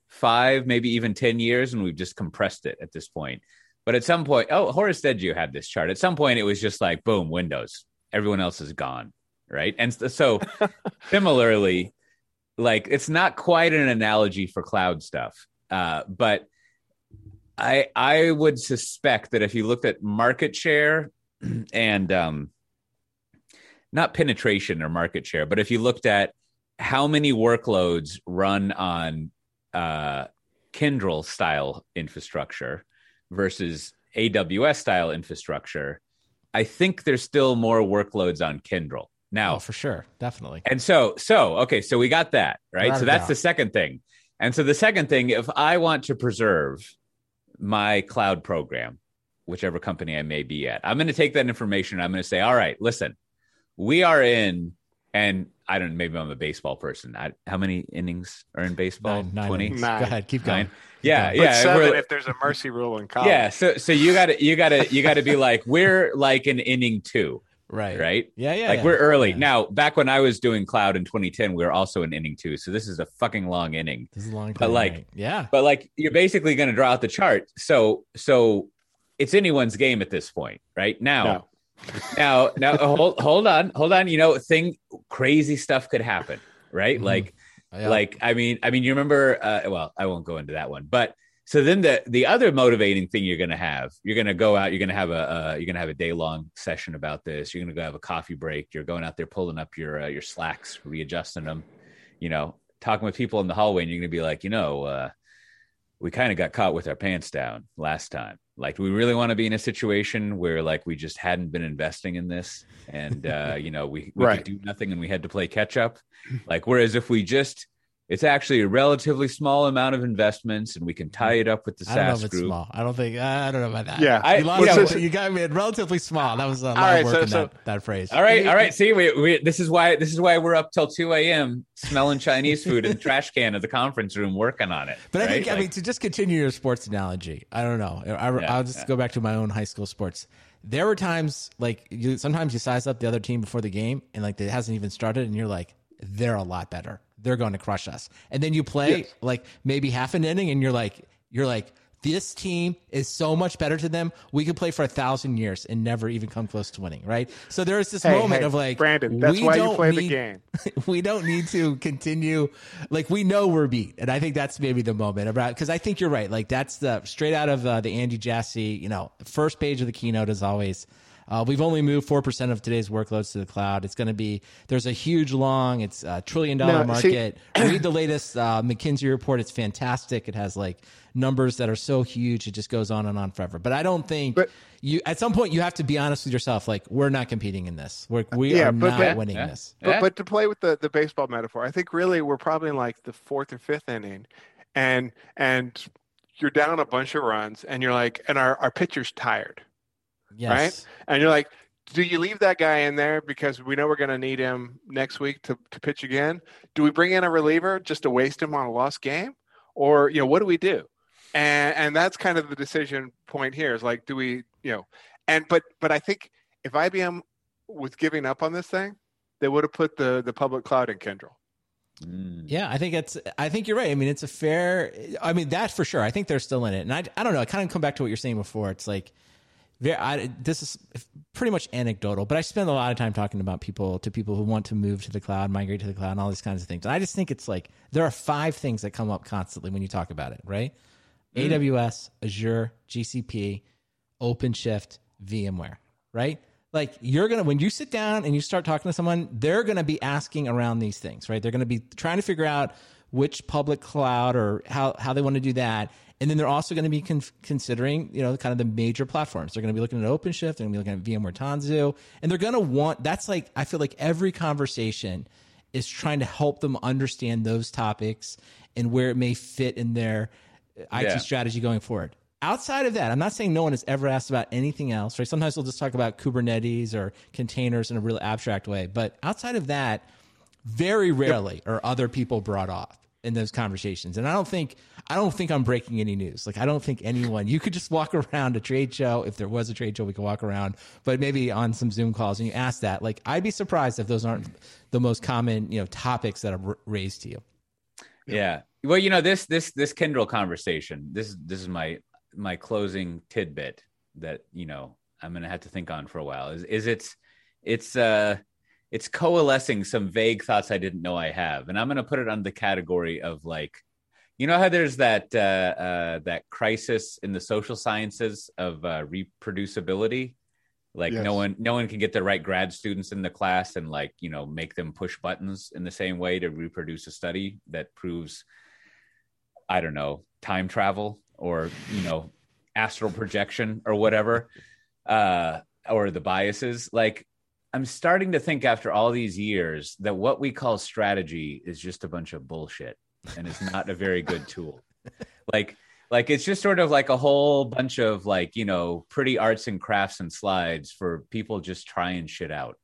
five, maybe even ten years, and we've just compressed it at this point. But at some point, oh, Horace Dedju had this chart. At some point, it was just like, boom, Windows. Everyone else is gone, right? And so similarly... Like it's not quite an analogy for cloud stuff, uh, but I I would suspect that if you looked at market share and um, not penetration or market share, but if you looked at how many workloads run on uh, Kyndryl style infrastructure versus A W S style infrastructure, I think there's still more workloads on Kyndryl. Now, oh, for sure. Definitely. And so, so, okay. So we got that, right? Not so that's doubt. the second thing. And so the second thing, if I want to preserve my cloud program, whichever company I may be at, I'm going to take that information. And I'm going to say, all right, listen, we are in, and I don't know, maybe I'm a baseball person. I, how many innings are in baseball? twenty? Go ahead. Keep going. Nine. Yeah. Keep going. Yeah. Seven, if there's a mercy rule in college. Yeah. So, so you gotta, you gotta, you gotta be like, we're like an inning two. Right. Right. Yeah. Yeah. Like yeah, we're early yeah. now. Back when I was doing cloud in twenty ten, we were also in inning two. So this is a fucking long inning. This is a long time. But like, right. yeah. But like, you're basically going to draw out the chart. So, so it's anyone's game at this point right now. No. Now, now hold, hold on, hold on. You know, thing, crazy stuff could happen, right? Mm-hmm. Like, yeah. like, I mean, I mean, you remember, uh, well, I won't go into that one, but so then the, the other motivating thing you're going to have, you're going to go out, you're going to have a, uh, you're going to have a day long session about this. You're going to go have a coffee break. You're going out there, pulling up your, uh, your slacks, readjusting them, you know, talking with people in the hallway, and you're going to be like, you know, uh, we kind of got caught with our pants down last time. Like, do we really want to be in a situation where, like, we just hadn't been investing in this, and uh, you know, we, we right. could do nothing, and we had to play catch up? Like, whereas if we just, it's actually a relatively small amount of investments, and we can tie it up with the SaaS group. It's small. I don't think I don't know about that. Yeah, I, you, lost, well, so, you got me at relatively small. That was a lot right, of work so, in so, that, that phrase. All right, all right. See, we, we this is why this is why we're up till two a.m. smelling Chinese food in the trash can of the conference room, working on it. But right? I think like, I mean to just continue your sports analogy. I don't know. I, I, yeah, I'll just yeah. go back to my own high school sports. There were times like you, sometimes you size up the other team before the game, and like it hasn't even started, and you're like, they're a lot better. They're going to crush us. And then you play yes. like maybe half an inning, and you're like, you're like, this team is so much better to them. We could play for a thousand years and never even come close to winning. Right. So there is this hey, moment hey, of like, Brandon, that's why you play need, the game. We don't need to continue. Like, we know we're beat. And I think that's maybe the moment about, cause I think you're right. Like, that's the straight out of uh, the Andy Jassy, you know, first page of the keynote is always, Uh, we've only moved four percent of today's workloads to the cloud. It's going to be, there's a huge long, it's a trillion dollar no, market. See, read the latest uh, McKinsey report. It's fantastic. It has like numbers that are so huge. It just goes on and on forever. But I don't think but, you, at some point you have to be honest with yourself. Like, we're not competing in this. We're, we yeah, are but, not but, winning yeah. this. But, but to play with the, the baseball metaphor, I think really we're probably in like the fourth or fifth inning, and, and you're down a bunch of runs, and you're like, and our, our pitcher's tired. Yes. Right. And you're like, do you leave that guy in there because we know we're going to need him next week to, to pitch again? Do we bring in a reliever just to waste him on a lost game? Or, you know, what do we do? And and that's kind of the decision point here is like, do we, you know, and but but I think if I B M was giving up on this thing, they would have put the, the public cloud in Kyndryl. Yeah, I think it's. I think you're right. I mean, it's a fair. I mean, that for sure. I think they're still in it. And I, I don't know. I kind of come back to what you're saying before. It's like, I, this is pretty much anecdotal, but I spend a lot of time talking about people to people who want to move to the cloud, migrate to the cloud, and all these kinds of things. And I just think it's like there are five things that come up constantly when you talk about it, right? Mm. A W S, Azure, G C P, OpenShift, VMware, right? Like, you're going to, when you sit down and you start talking to someone, they're going to be asking around these things, right? They're going to be trying to figure out which public cloud or how, how they want to do that. And then they're also going to be con- considering, you know, kind of the major platforms. They're going to be looking at OpenShift. They're going to be looking at VMware Tanzu. And they're going to want, that's like, I feel like every conversation is trying to help them understand those topics and where it may fit in their I T yeah. strategy going forward. Outside of that, I'm not saying no one has ever asked about anything else, right? Sometimes we'll just talk about Kubernetes or containers in a real abstract way. But outside of that, very rarely yep. are other people brought off in those conversations. And I don't think, I don't think I'm breaking any news. Like, I don't think anyone, you could just walk around a trade show. If there was a trade show, we could walk around, but maybe on some Zoom calls and you ask that, like, I'd be surprised if those aren't the most common, you know, topics that are raised to you. Yeah. Well, you know, this, this, this Kyndryl conversation, this, this is my, my closing tidbit that, you know, I'm going to have to think on for a while is, is it's, it's, uh, it's coalescing some vague thoughts I didn't know I have. And I'm going to put it under the category of like, you know how there's that uh, uh, that crisis in the social sciences of uh, reproducibility? Like yes. no one no one can get the right grad students in the class and like, you know, make them push buttons in the same way to reproduce a study that proves, I don't know, time travel or, you know, astral projection or whatever, uh, or the biases. Like, I'm starting to think after all these years that what we call strategy is just a bunch of bullshit and it's not a very good tool. Like, like it's just sort of like a whole bunch of like, you know, pretty arts and crafts and slides for people just trying shit out.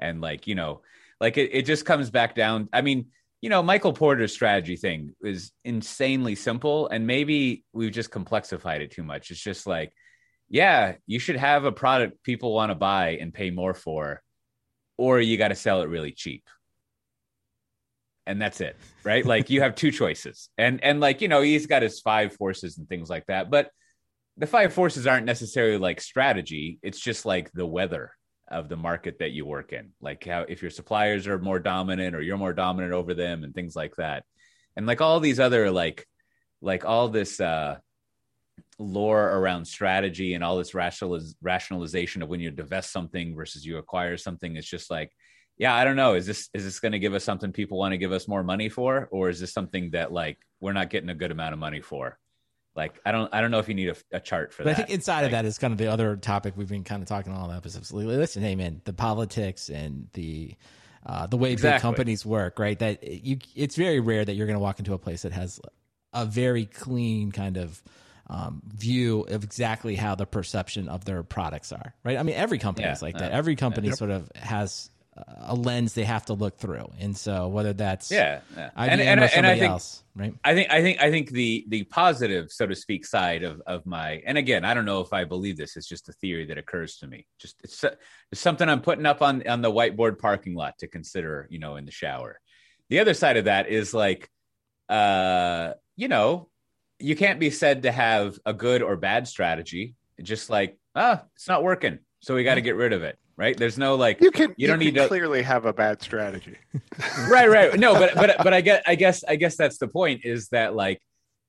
And like, you know, like it, it just comes back down. I mean, you know, Michael Porter's strategy thing is insanely simple, and maybe we've just complexified it too much. It's just like, yeah, you should have a product people want to buy and pay more for, or you got to sell it really cheap. And that's it, right? Like, you have two choices, and, and like, you know, he's got his five forces and things like that. But the five forces aren't necessarily like strategy. It's just like the weather of the market that you work in. Like how, if your suppliers are more dominant or you're more dominant over them and things like that. And like all these other, like, like all this uh, lore around strategy and all this rationaliz- rationalization of when you divest something versus you acquire something. It's just like, yeah, I don't know. Is this, is this going to give us something people want to give us more money for? Or is this something that like, we're not getting a good amount of money for? Like, I don't, I don't know if you need a, a chart for but that. I think inside like, of that is kind of the other topic we've been kind of talking all the episodes. Listen, hey man, the politics and the, uh, the way exactly. big companies work, right? That you, it's very rare that you're going to walk into a place that has a very clean kind of um, view of exactly how the perception of their products are, right? I mean, every company yeah, is like uh, that. Every company uh, sort of has a lens they have to look through, and so whether that's yeah, yeah. I B M and, and, or somebody and I think, else, right? I think I think I think the the positive, so to speak, side of of my, and again, I don't know if I believe this. It's just a theory that occurs to me. Just it's, it's something I'm putting up on on the whiteboard parking lot to consider, you know, in the shower. The other side of that is like, uh, you know, you can't be said to have a good or bad strategy. Just like, ah, it's not working, so we got to get rid of it. Right. There's no like, you can, you don't you can need to clearly have a bad strategy. Right. Right. No, but, but, but I guess, I guess, I guess that's the point is that like,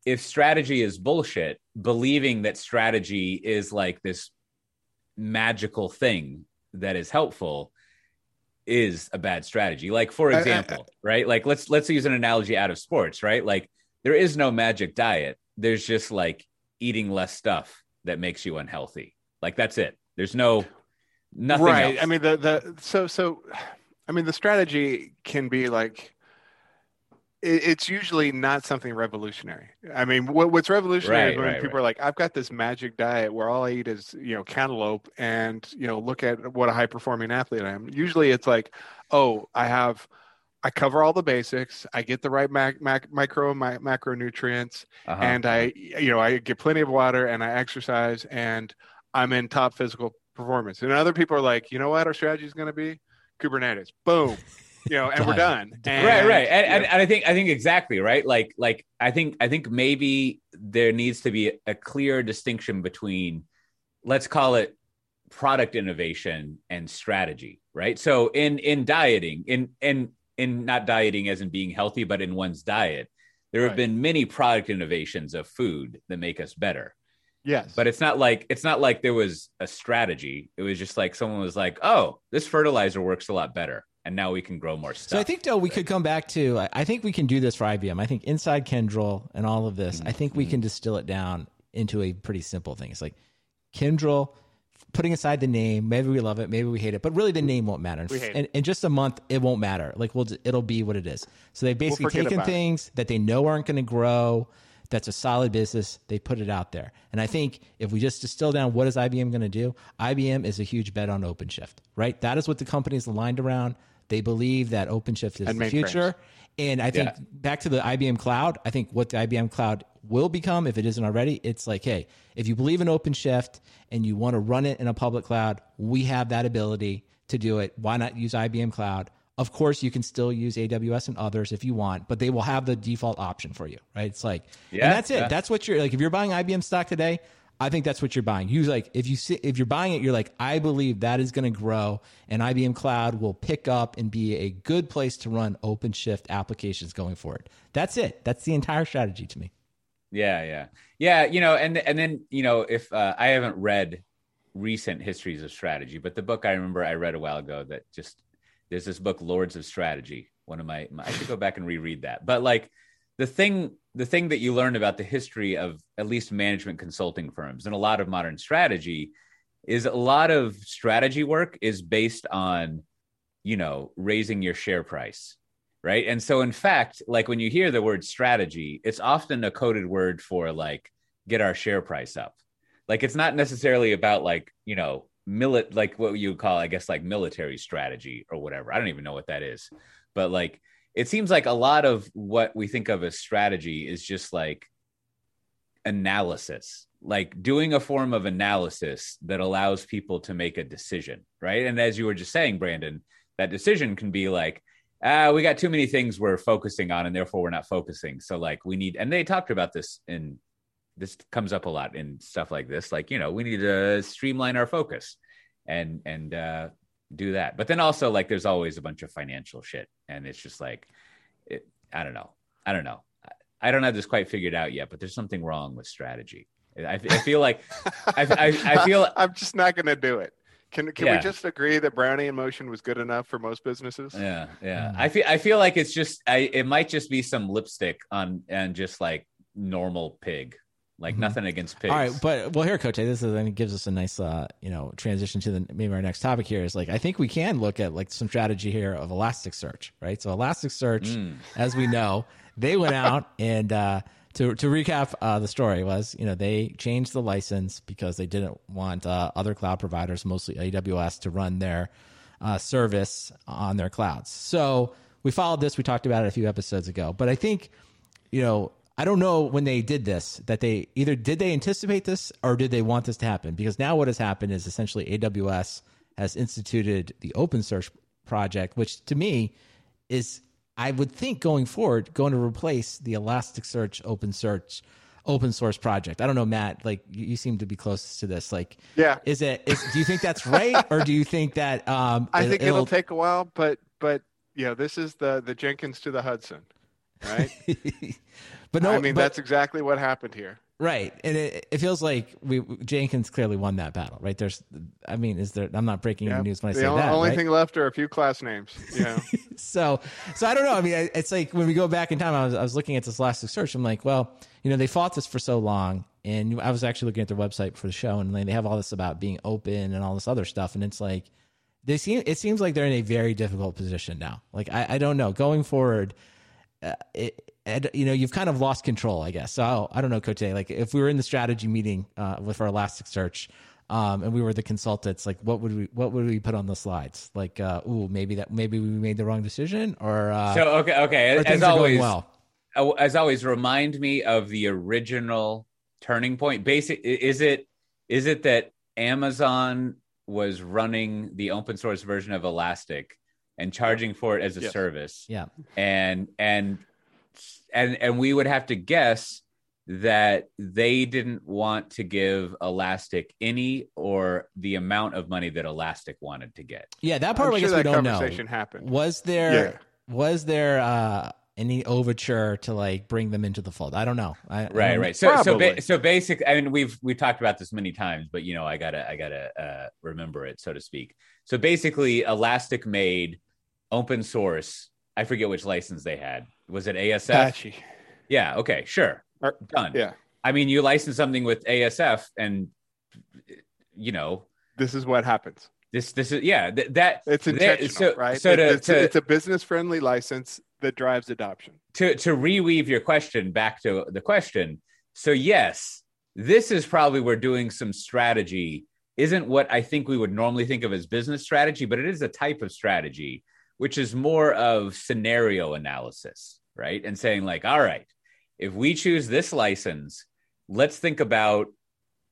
if strategy is bullshit, believing that strategy is like this magical thing that is helpful is a bad strategy. Like, for example, I, I, right. Like let's, let's use an analogy out of sports, right? Like there is no magic diet. There's just like eating less stuff that makes you unhealthy. Like that's it. There's no, Nothing right. else. I mean, the, the, so, so, I mean, the strategy can be like, it, it's usually not something revolutionary. I mean, what, what's revolutionary right, is when right, people right. are like, I've got this magic diet where all I eat is, you know, cantaloupe and, you know, look at what a high performing athlete I am. Usually it's like, oh, I have, I cover all the basics. I get the right mac, mac, micro and my, macronutrients uh-huh. and I, you know, I get plenty of water and I exercise and I'm in top physical performance. And other people are like, you know what our strategy is going to be? Kubernetes. Boom. You know, and done. We're done. And, right, right. And, yeah. and, and I think I think exactly right. Like, like I think I think maybe there needs to be a, a clear distinction between, let's call it product innovation and strategy, right? So in in dieting, in in in not dieting as in being healthy, but in one's diet, there have right. been many product innovations of food that make us better. Yes. But it's not like it's not like there was a strategy. It was just like someone was like, oh, this fertilizer works a lot better. And now we can grow more stuff. So I think, though, we right. could come back to I think we can do this for I B M. I think inside Kyndryl and all of this, mm-hmm. I think we can distill it down into a pretty simple thing. It's like Kyndryl, putting aside the name, maybe we love it, maybe we hate it, but really the name won't matter. We hate and in just a month, it won't matter. Like we'll it'll be what it is. So they've basically we'll taken things it. that they know aren't going to grow. That's a solid business. They put it out there. And I think if we just distill down what is I B M going to do, I B M is a huge bet on OpenShift, right? That is what the company is aligned around. They believe that OpenShift is and the future. Friends. And I think yeah. back to the I B M Cloud, I think what the I B M Cloud will become, if it isn't already, it's like, hey, if you believe in OpenShift and you want to run it in a public cloud, we have that ability to do it. Why not use I B M Cloud? Of course, you can still use A W S and others if you want, but they will have the default option for you, right? It's like, yeah, and that's it. Yeah. That's what you're like. If you're buying I B M stock today, I think that's what you're buying. You like, if you see, if you're buying it, you're like, I believe that is going to grow, and I B M Cloud will pick up and be a good place to run OpenShift applications going forward. That's it. That's the entire strategy to me. Yeah, yeah, yeah. You know, and and then you know, if uh, I haven't read recent histories of strategy, but the book I remember I read a while ago that just. There's this book, Lords of Strategy. One of my, my, I should go back and reread that. But like the thing, the thing that you learn about the history of at least management consulting firms and a lot of modern strategy is a lot of strategy work is based on, you know, raising your share price, right? And so in fact, like when you hear the word strategy, it's often a coded word for like, get our share price up. Like it's not necessarily about like, you know, Milit like what you would call, I guess, like military strategy or whatever. I don't even know what that is, but like it seems like a lot of what we think of as strategy is just like analysis, like doing a form of analysis that allows people to make a decision, right? And as you were just saying, Brandon, that decision can be like, ah, we got too many things we're focusing on, and therefore we're not focusing. So like we need, and they talked about this in this comes up a lot in stuff like this. Like, you know, we need to streamline our focus and, and uh, do that. But then also, like, there's always a bunch of financial shit. And it's just like, it, I don't know. I don't know. I don't have this quite figured out yet, but there's something wrong with strategy. I, I feel like, I, I, I feel I'm just not going to do it. Can can yeah. we just agree that brownie in motion was good enough for most businesses? Yeah, yeah. Mm. I feel I feel like it's just I it might just be some lipstick on and just like normal pig, like mm-hmm. nothing against pigs. All right, but well, here, Cote, this is and it gives us a nice uh you know transition to the maybe our next topic here is like I think we can look at like some strategy here of Elasticsearch, right? So Elasticsearch, mm. as we know, they went out and. uh To to recap, uh, the story was, you know, they changed the license because they didn't want uh, other cloud providers, mostly A W S, to run their uh, service on their clouds. So we followed this. We talked about it a few episodes ago. But I think, you know, I don't know when they did this, that they either did they anticipate this or did they want this to happen? Because now what has happened is essentially A W S has instituted the OpenSearch project, which to me is I would think going forward, going to replace the Elasticsearch open search, open source project. I don't know, Matt, like you, you seem to be closest to this. Like, yeah, is it, is, do you think that's right? Or do you think that, um, I it, think it'll, it'll take a while, but, but you know, this is the, the Jenkins to the Hudson, right? But no, I mean, but, that's exactly what happened here. Right. And it, it feels like we Jenkins clearly won that battle, right? There's, I mean, is there, I'm not breaking yeah, any news when I say only, that. The only right? thing left are a few class names. Yeah. so, so I don't know. I mean, it's like when we go back in time, I was, I was looking at this Elasticsearch. I'm like, well, you know, they fought this for so long. And I was actually looking at their website for the show and they have all this about being open and all this other stuff. And it's like, they seem, it seems like they're in a very difficult position now. Like, I, I don't know. Going forward, uh, it, And, you know, you've kind of lost control, I guess. So I don't know, Cote, like if we were in the strategy meeting uh, with our Elasticsearch um, and we were the consultants, like what would we, what would we put on the slides? Like, uh, ooh, maybe that, maybe we made the wrong decision or. Uh, so, okay. Okay. As always, well. as always, remind me of the original turning point. Basic. Is it, is it that Amazon was running the open source version of Elastic and charging for it as a yes. service? Yeah. And, and, And and we would have to guess that they didn't want to give Elastic any or the amount of money that Elastic wanted to get. Yeah, that part I'm I guess sure we don't know. Happened. Was there yeah. was there uh, any overture to like bring them into the fold? I don't know. I, right, I don't right. Know. So so, ba- so basically, I mean, we've we've talked about this many times, but you know, I gotta I gotta uh, remember it, so to speak. So basically, Elastic made open source. I forget which license they had. Was it A S F? Patchy. Yeah. Okay. Sure. Or, Done. Yeah. I mean, you license something with A S F, and you know, this is what happens. This, this is yeah. Th- that it's intentional, that, so, right? So it, to, it's, to, it's a business-friendly license that drives adoption. To to reweave your question back to the question. So yes, this is probably where doing some strategy isn't what I think we would normally think of as business strategy, but it is a type of strategy, which is more of scenario analysis, right? And saying like, all right, if we choose this license, let's think about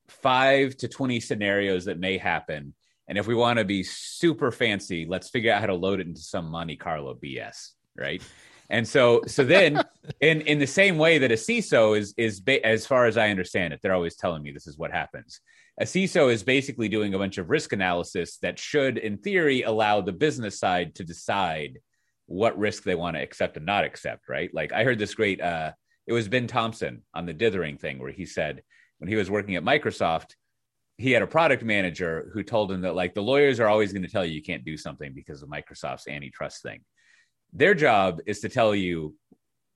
five to twenty scenarios that may happen. And if we want to be super fancy, let's figure out how to load it into some Monte Carlo B S, right? And so so then in, in the same way that a C I S O is, is ba- as far as I understand it, they're always telling me this is what happens. A C I S O is basically doing a bunch of risk analysis that should, in theory, allow the business side to decide what risk they want to accept and not accept, right? Like I heard this great, uh, it was Ben Thompson on the dithering thing where he said when he was working at Microsoft, he had a product manager who told him that like the lawyers are always going to tell you you can't do something because of Microsoft's antitrust thing. Their job is to tell you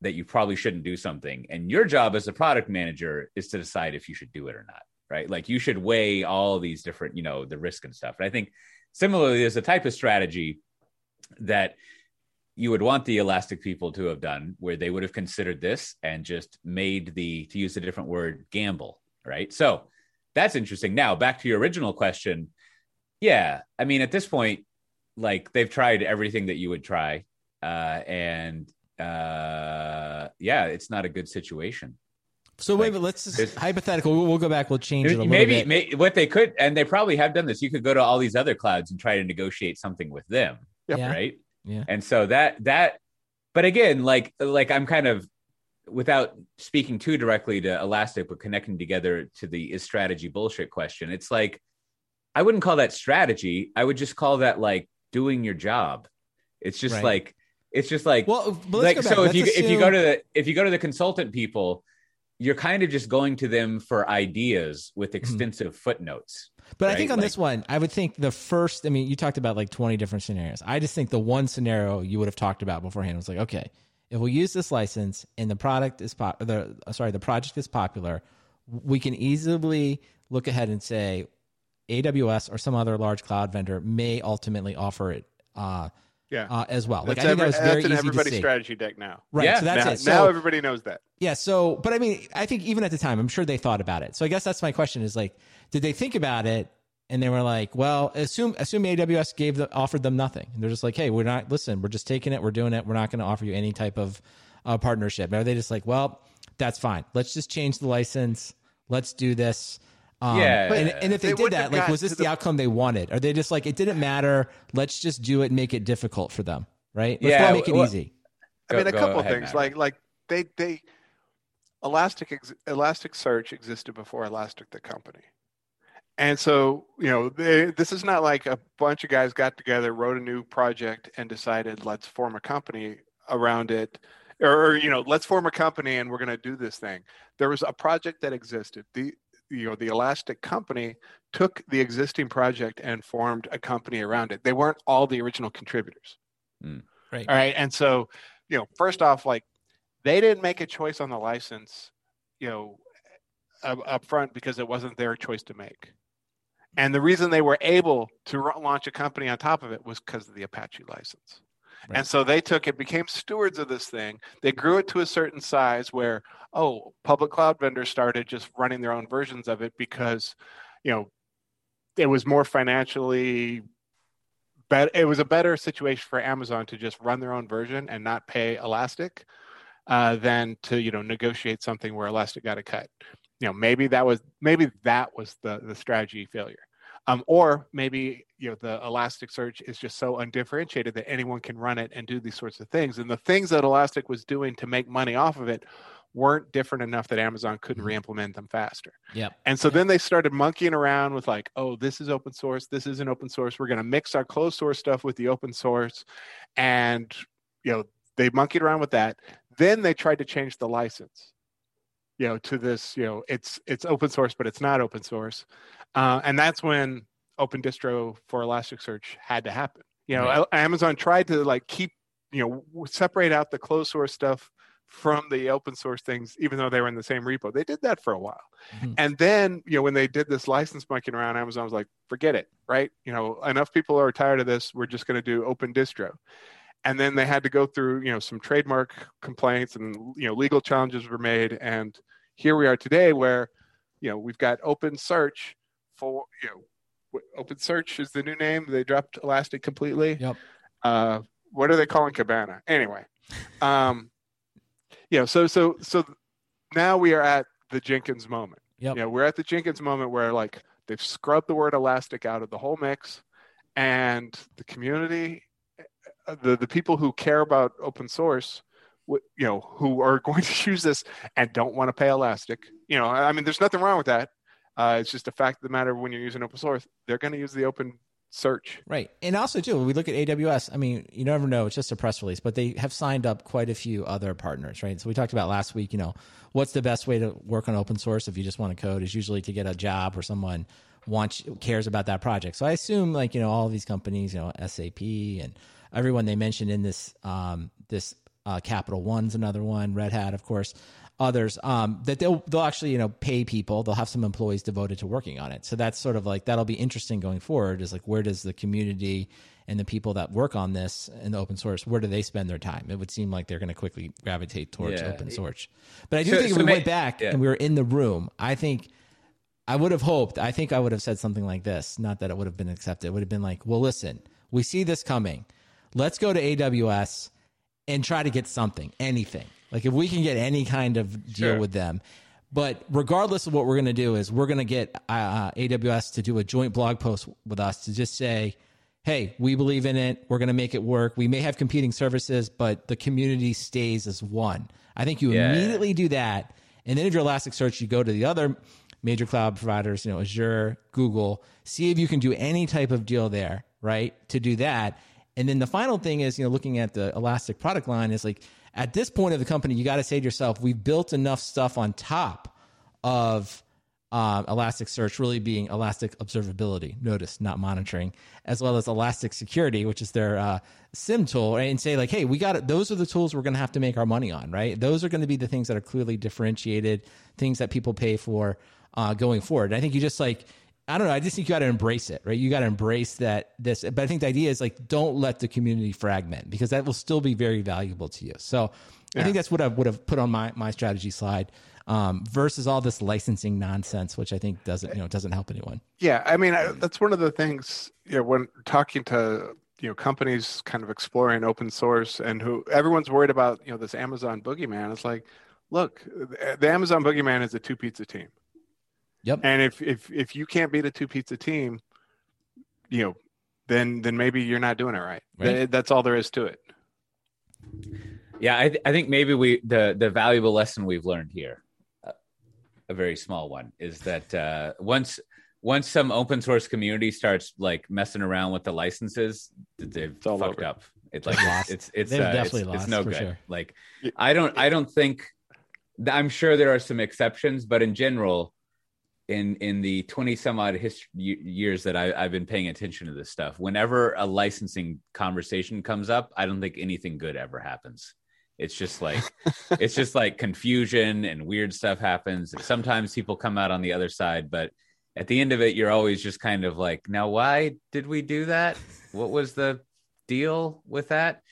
that you probably shouldn't do something. And your job as a product manager is to decide if you should do it or not. Right? Like you should weigh all these different, you know, the risk and stuff. And I think similarly, there's a type of strategy that you would want the Elastic people to have done where they would have considered this and just made the, to use a different word, gamble. Right? So that's interesting. Now back to your original question. Yeah. I mean, at this point, like they've tried everything that you would try. Uh, and uh, yeah, it's not a good situation. So like, wait, but let's just hypothetical. We'll, we'll go back. We'll change it a little maybe, bit. Maybe what they could, and they probably have done this. You could go to all these other clouds and try to negotiate something with them, yeah. right? Yeah. And so that that, but again, like like I'm kind of without speaking too directly to Elastic, but connecting together to the is strategy bullshit question, it's like, I wouldn't call that strategy. I would just call that like doing your job. It's just right. like, it's just like, well, like so if let's you, assume... if you go to the, if you go to the consultant people, you're kind of just going to them for ideas with extensive mm-hmm. footnotes. But right? I think on like, this one, I would think the first, I mean, you talked about like twenty different scenarios. I just think the one scenario you would have talked about beforehand was like, okay, if we use this license and the product is pop, the sorry, the project is popular, we can easily look ahead and say A W S or some other large cloud vendor may ultimately offer it uh, yeah. uh, as well. Like that's I think ever, that was very that's in easy everybody's to see. Strategy deck now. Right. Yeah. So that's now, it. So, now everybody knows that. Yeah. So, but I mean, I think even at the time, I'm sure they thought about it. So I guess that's my question is like, did they think about it? And they were like, well, assume assume A W S gave the, offered them nothing. And they're just like, hey, we're not, listen, we're just taking it. We're doing it. We're not going to offer you any type of uh, partnership. And are they just like, well, that's fine. Let's just change the license. Let's do this. Um, yeah, and, and if they, they did that, like, was this the, the outcome they wanted? Are they just like, it didn't matter. Let's just do it and make it difficult for them. Right. Let's yeah, not make it well, easy. I mean, go, a couple of things now. like, like they, they, Elastic, Elasticsearch existed before Elastic, the company. And so, you know, they, this is not like a bunch of guys got together, wrote a new project and decided, let's form a company around it. Or, you know, let's form a company and we're going to do this thing. There was a project that existed. The, you know, the Elastic company took the existing project and formed a company around it. They weren't all the original contributors. Mm, right. All right. And so, you know, first off, like they didn't make a choice on the license, you know, up, up front because it wasn't their choice to make. And the reason they were able to r- launch a company on top of it was because of the Apache license. Right. And so they took it, became stewards of this thing. They grew it to a certain size where, oh, public cloud vendors started just running their own versions of it because, you know, it was more financially better. It was a better situation for Amazon to just run their own version and not pay Elastic uh, than to, you know, negotiate something where Elastic got a cut. You know, maybe that was maybe that was the, the strategy failure. Um, or maybe, you know, the Elasticsearch is just so undifferentiated that anyone can run it and do these sorts of things. And the things that Elastic was doing to make money off of it weren't different enough that Amazon couldn't reimplement them faster. Yep. And so yep. then they started monkeying around with like, oh, this is open source. This isn't open source. We're going to mix our closed source stuff with the open source. And, you know, they monkeyed around with that. Then they tried to change the license, you know, to this, you know, it's it's open source, but it's not open source. Uh, and that's when open distro for Elasticsearch had to happen. You know, right. Amazon tried to like keep, you know, separate out the closed source stuff from the open source things, even though they were in the same repo. They did that for a while. Mm-hmm. And then, you know, when they did this license monkeying around, Amazon was like, forget it, right? You know, enough people are tired of this. We're just going to do open distro. And then they had to go through, you know, some trademark complaints and, you know, legal challenges were made. And here we are today where, you know, we've got open search for, you know, open search is the new name. They dropped Elastic completely. Yep. Uh, what are they calling Kibana? Anyway, um, you know, so, so, so now we are at the Jenkins moment. Yep. You know, we're at the Jenkins moment where like they've scrubbed the word Elastic out of the whole mix and the community, the the people who care about open source, you know, who are going to use this and don't want to pay Elastic, you know, I mean, there's nothing wrong with that. Uh, it's just a fact of the matter when you're using open source, they're going to use the open search. Right. And also, too, when we look at A W S, I mean, you never know, it's just a press release, but they have signed up quite a few other partners, right? So we talked about last week, you know, what's the best way to work on open source if you just want to code is usually to get a job or someone wants cares about that project. So I assume, like, you know, all of these companies, you know, S A P and everyone they mentioned in this, um, this uh, Capital One's another one, Red Hat, of course, others, um, that they'll they'll actually, you know, pay people. They'll have some employees devoted to working on it. So that's sort of like, that'll be interesting going forward is like, where does the community and the people that work on this in the open source, where do they spend their time? It would seem like they're going to quickly gravitate towards yeah. open source. But I do so, think so if we may, went back yeah. and we were in the room, I think I would have hoped, I think I would have said something like this, not that it would have been accepted. It would have been like, well, listen, we see this coming. Let's go to A W S and try to get something, anything. Like if we can get any kind of deal sure. with them. But regardless of what we're going to do is we're going to get uh, A W S to do a joint blog post with us to just say, hey, we believe in it. We're going to make it work. We may have competing services, but the community stays as one. I think you yeah. immediately do that. And then if you're Elasticsearch, you go to the other major cloud providers, you know, Azure, Google, see if you can do any type of deal there, right? To do that. And then the final thing is, you know, looking at the Elastic product line is like, at this point of the company, you got to say to yourself, we've built enough stuff on top of um, Elasticsearch really being Elastic Observability, notice, not monitoring, as well as Elastic Security, which is their uh, SIEM tool, right? And say like, hey, we got it. Those are the tools we're going to have to make our money on, right? Those are going to be the things that are clearly differentiated, things that people pay for uh, going forward. And I think you just like, I don't know. I just think you got to embrace it, right? You got to embrace that this, but I think the idea is like, don't let the community fragment because that will still be very valuable to you. So yeah. I think that's what I would have put on my, my strategy slide um, versus all this licensing nonsense, which I think doesn't, you know, doesn't help anyone. Yeah. I mean, I, that's one of the things, you know, when talking to, you know, companies kind of exploring open source and who everyone's worried about, you know, this Amazon boogeyman. It's like, look, the Amazon boogeyman is a two pizza team. Yep. And if, if if you can't beat a two pizza team, you know, then then maybe you're not doing it right. right. That's all there is to it. Yeah, I th- I think maybe we the the valuable lesson we've learned here, uh, a very small one, is that uh, once once some open source community starts like messing around with the licenses, they've it's fucked over. up. It's like lost. it's it's uh, definitely it's, lost, it's no good. Sure. Like I don't I don't think I'm sure there are some exceptions, but in general. In in the twenty some odd history, years that I, I've been paying attention to this stuff, whenever a licensing conversation comes up, I don't think anything good ever happens. It's just like it's just like confusion and weird stuff happens. And sometimes people come out on the other side, but at the end of it, you're always just kind of like, now why did we do that? What was the deal with that?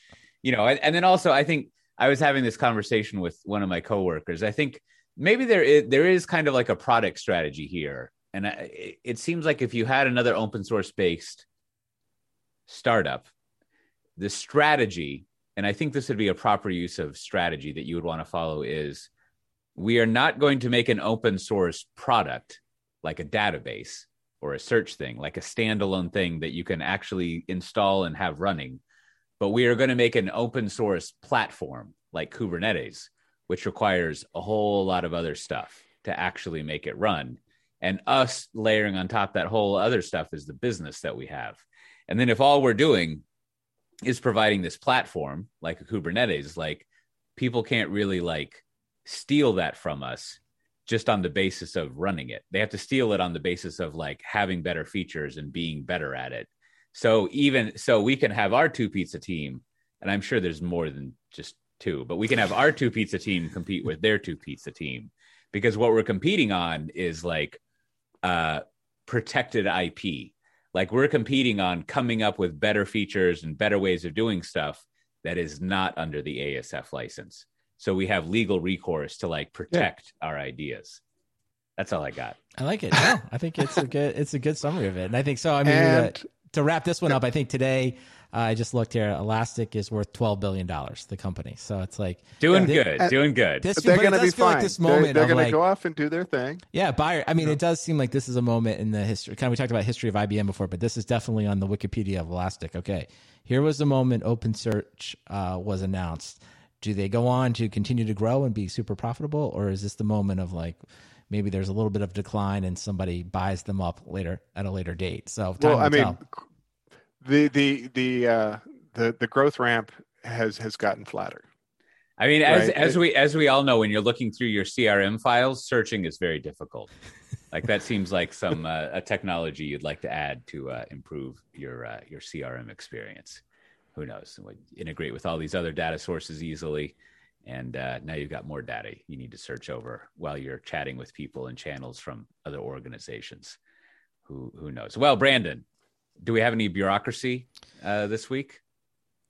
You know, and, and then also I think I was having this conversation with one of my coworkers. I think. Maybe there is there is kind of like a product strategy here. And I, it seems like if you had another open source based startup, the strategy, and I think this would be a proper use of strategy that you would want to follow is we are not going to make an open source product like a database or a search thing, like a standalone thing that you can actually install and have running. But we are going to make an open source platform like Kubernetes, which requires a whole lot of other stuff to actually make it run. And us layering on top that whole other stuff is the business that we have. And then if all we're doing is providing this platform, like a Kubernetes, like people can't really like steal that from us just on the basis of running it. They have to steal it on the basis of like having better features and being better at it. So even, so we can have our two pizza team, and I'm sure there's more than just two, but we can have our two pizza team compete with their two pizza team because what we're competing on is like uh, protected I P. Like we're competing on coming up with better features and better ways of doing stuff that is not under the A S F license. So we have legal recourse to like protect yeah. our ideas. That's all I got. I like it. No, I think it's a good, it's a good summary of it. And I think so. I mean, and- uh, to wrap this one up, I think today, Uh, I just looked here. Elastic is worth twelve billion dollars, the company. So it's like... Doing yeah, they, good, doing good. This, but they're going to be fine. Like this moment they're they're going like, to go off and do their thing. Yeah, buyer. I mean, yeah. It does seem like this is a moment in the history. Kind of, we talked about history of I B M before, but this is definitely on the Wikipedia of Elastic. Okay, here was the moment OpenSearch uh, was announced. Do they go on to continue to grow and be super profitable? Or is this the moment of like... maybe there's a little bit of decline and somebody buys them up later at a later date. So time well, I mean, tell. The the the uh, the the growth ramp has, has gotten flatter. I mean, as right? as we as we all know, when you're looking through your C R M files, searching is very difficult. Like that seems like some uh, a technology you'd like to add to uh, improve your uh, your C R M experience. Who knows? We'd integrate with all these other data sources easily, and uh, now you've got more data you need to search over while you're chatting with people and channels from other organizations. Who who knows? Well, Brandon. Do we have any bureaucracy uh, this week?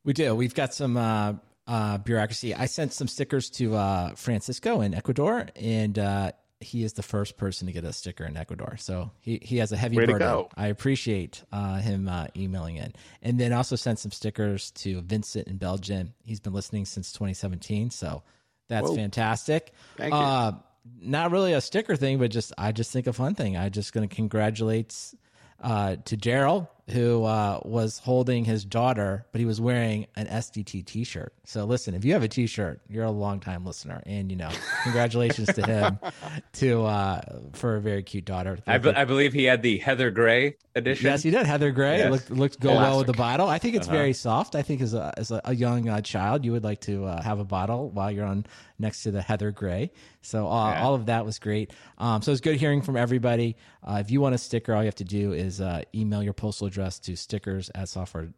We do. We've got some uh, uh, bureaucracy. I sent some stickers to uh, Francisco in Ecuador, and uh, he is the first person to get a sticker in Ecuador. So he, he has a heavy Way burden. I appreciate uh, him uh, emailing in. And then also sent some stickers to Vincent in Belgium. He's been listening since twenty seventeen, so that's Whoa. fantastic. Thank you. Uh, not really a sticker thing, but just I just think a fun thing. I just going to congratulate... Uh, to Gerald who uh, was holding his daughter, but he was wearing an S D T t-shirt. So listen, if you have a t-shirt, you're a longtime listener, and you know, congratulations to him to uh, for a very cute daughter. I, be- I believe he had the Heather Gray edition. Yes, he did. Heather Gray. Yes. It looked looked go Classic. Well with the bottle. I think it's uh-huh. very soft. I think as a as a young uh, child, you would like to uh, have a bottle while you're on next to the Heather Gray. So uh, yeah. all of that was great. Um, so it's good hearing from everybody. Uh, if you want a sticker, all you have to do is uh, email your postal address to stickers at software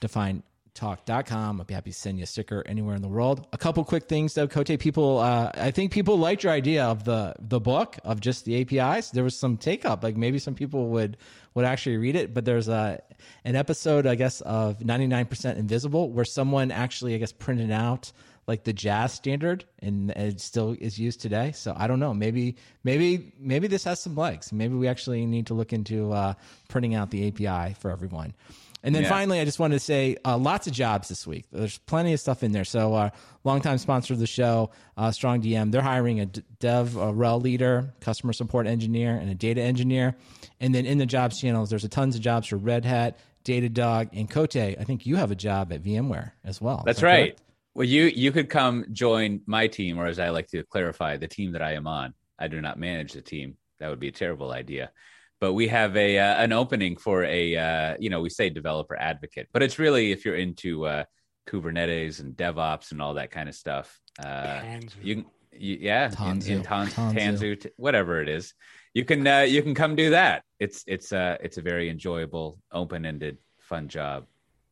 defined talk dot com. I'd be happy to send you a sticker anywhere in the world. A couple quick things though, Kote, people, uh, I think people liked your idea of the, the book of just the A P Is. There was some take up, like maybe some people would, would actually read it, but there's a, an episode, I guess, of ninety-nine percent Invisible where someone actually, I guess, printed out like the jazz standard, and it still is used today. So I don't know, maybe, maybe, maybe this has some legs. Maybe we actually need to look into uh, printing out the A P I for everyone. And then yeah. finally, I just wanted to say uh, lots of jobs this week. There's plenty of stuff in there. So uh, longtime sponsor of the show, uh, Strong D M, they're hiring a dev, a rel leader, customer support engineer, and a data engineer. And then in the jobs channels, there's a tons of jobs for Red Hat, Datadog, and Kote. I think you have a job at VMware as well. That's that right. Correct? Well, you you could come join my team, or as I like to clarify, the team that I am on. I do not manage the team. That would be a terrible idea. But we have a uh, an opening for a, uh, you know, we say developer advocate, but it's really if you're into uh, Kubernetes and DevOps and all that kind of stuff. Uh, you can, you, yeah, Tanzu, in, in Tan, Tanzu. Tanzu t- whatever it is, you can uh, you can come do that. It's it's uh, it's a very enjoyable, open-ended, fun job,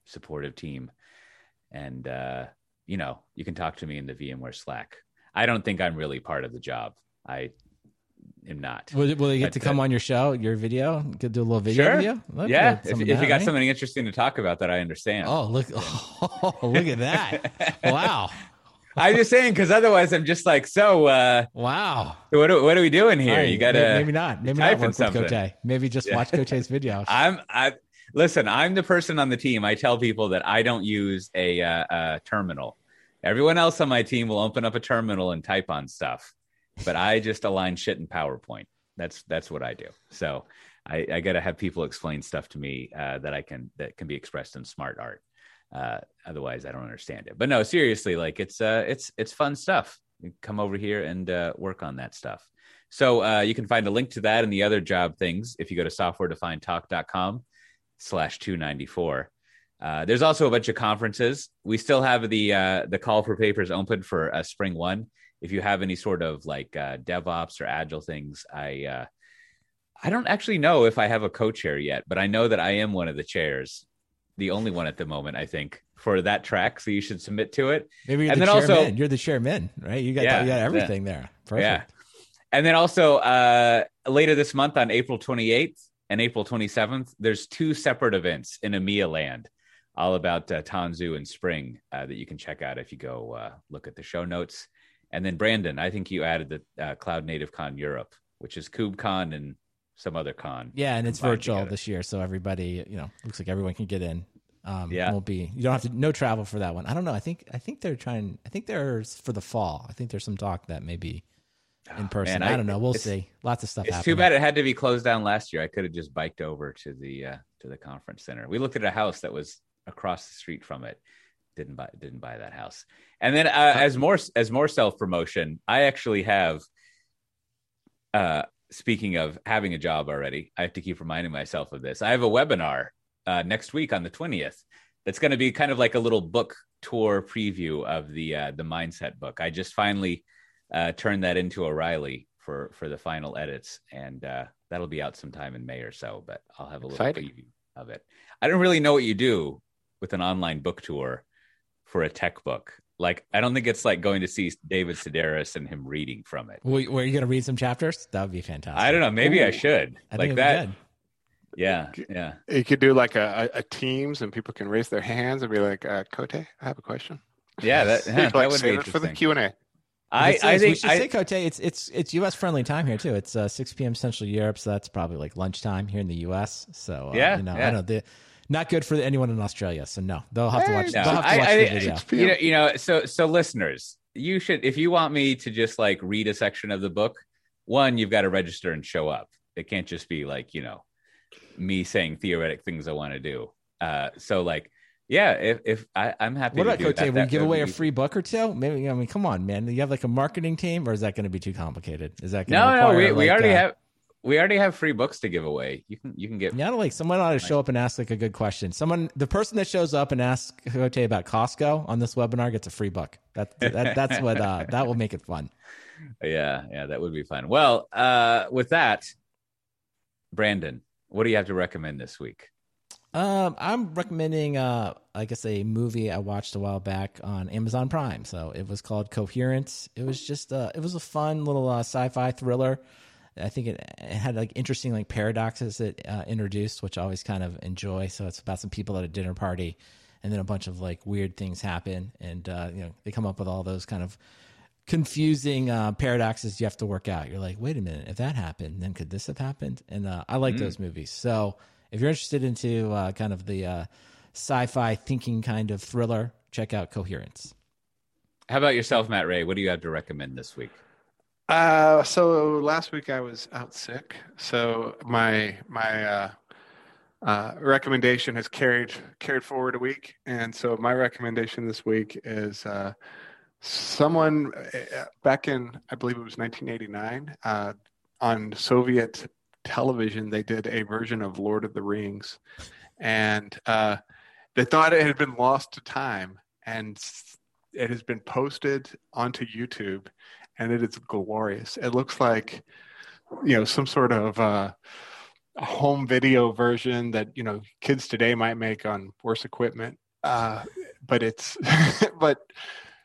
supportive team, and. Uh, you know, you can talk to me in the VMware Slack. I don't think I'm really part of the job. I am not. Will, will you get but, to come uh, on your show, your video? You could do a little video. Sure. Video? Look, yeah. If, if that, you got right? something interesting to talk about that I understand. Oh, look, oh, look at that. Wow. I'm just saying, because otherwise I'm just like, so, uh, wow. What are, what are we doing here? Right, you got to maybe not. Maybe not work with Kote. Maybe just yeah. watch Kote's video. I'm, I, Listen, I'm the person on the team. I tell people that I don't use a, uh, a terminal. Everyone else on my team will open up a terminal and type on stuff, but I just align shit in PowerPoint. That's that's what I do. So I, I got to have people explain stuff to me uh, that I can that can be expressed in smart art. Uh, otherwise, I don't understand it. But no, seriously, like it's uh, it's it's fun stuff. You come over here and uh, work on that stuff. So uh, you can find a link to that and the other job things if you go to software defined talk dot com. Slash two ninety-four. Uh, there's also a bunch of conferences. We still have the uh, the call for papers open for uh, spring one. If you have any sort of like uh, DevOps or Agile things, I uh, I don't actually know if I have a co-chair yet, but I know that I am one of the chairs, the only one at the moment, I think, for that track. So you should submit to it. Maybe you're and the then chairman. Also, you're the chairman, right? You got yeah, you got everything yeah. there. Perfect. Yeah. And then also uh, later this month on April twenty-eighth. And April twenty-seventh, there's two separate events in EMEA land, all about uh, Tanzu and Spring uh, that you can check out if you go uh, look at the show notes. And then Brandon, I think you added the uh, Cloud Native Con Europe, which is KubeCon and some other con. Yeah, and it's virtual together. This year, so everybody, you know, looks like everyone can get in. Um, yeah, will be you don't have to no travel for that one. I don't know. I think I think they're trying. I think there's for the fall. I think there's some talk that maybe. In person, Man, I, I don't know. We'll see. Lots of stuff. It's happening. Too bad it had to be closed down last year. I could have just biked over to the uh, to the conference center. We looked at a house that was across the street from it. Didn't buy didn't buy that house. And then uh, oh. as more as more self promotion, I actually have. Uh, speaking of having a job already, I have to keep reminding myself of this. I have a webinar uh, next week on the twentieth. That's going to be kind of like a little book tour preview of the uh, the mindset book. I just finally. Uh, turn that into O'Reilly for, for the final edits. And uh, that'll be out sometime in May or so, but I'll have a little Exciting. Preview of it. I don't really know what you do with an online book tour for a tech book. Like, I don't think it's like going to see David Sedaris and him reading from it. Were you going to read some chapters? That would be fantastic. I don't know. Maybe Ooh. I should. I like that. Yeah. Yeah. You could do like a, a Teams and people can raise their hands and be like, uh, Kote, I have a question. Yeah. That, yeah, that like would be interesting. For the Q and A. I, I think we should I, say, Kote, it's it's it's U S friendly time here too. It's uh, six p.m. Central Europe, so that's probably like lunchtime here in the U S. So uh, yeah, you know, yeah. I don't know, not good for anyone in Australia. So no, they'll have to watch. No, they'll have to watch I, the I, video. You know, you know, so so listeners, you should if you want me to just like read a section of the book. One, you've got to register and show up. It can't just be like you know. me saying theoretic things I want to do. Uh, so like, yeah, if, if I, I'm happy what to about do Cote? That. What about Cote? Will you give away be... a free book or two? Maybe, I mean, come on, man. Do you have like a marketing team, or is that going to be too complicated? Is that gonna no, no, we, like, we already uh, have. We already have free books to give away. You can you can get. Yeah, like someone ought to show up and ask like a good question. Someone, the person that shows up and asks Cote about Costco on this webinar gets a free book. That, that that's what uh, that will make it fun. Yeah, yeah, that would be fun. Well, uh, with that, Brandon, what do you have to recommend this week? Um, I'm recommending, uh, I guess, a movie I watched a while back on Amazon Prime. So it was called Coherence. It was just uh, it was a fun little uh, sci-fi thriller. I think it, it had like interesting like paradoxes it uh, introduced, which I always kind of enjoy. So it's about some people at a dinner party, and then a bunch of like weird things happen, and uh, you know, they come up with all those kind of confusing uh, paradoxes you have to work out. You're like, wait a minute, if that happened, then could this have happened? And uh, I like mm. those movies. So if you're interested into uh, kind of the uh, sci-fi thinking kind of thriller, check out Coherence. How about yourself, Matt Ray? What do you have to recommend this week? Uh, so last week I was out sick, so my my uh, uh, recommendation has carried carried forward a week, and so my recommendation this week is uh, someone back in, I believe it was nineteen eighty-nine, uh, on Soviet television, they did a version of Lord of the Rings, and uh, they thought it had been lost to time, and it has been posted onto YouTube. And it is glorious. It looks like, you know, some sort of uh, home video version that, you know, kids today might make on worse equipment. Uh, but it's, but,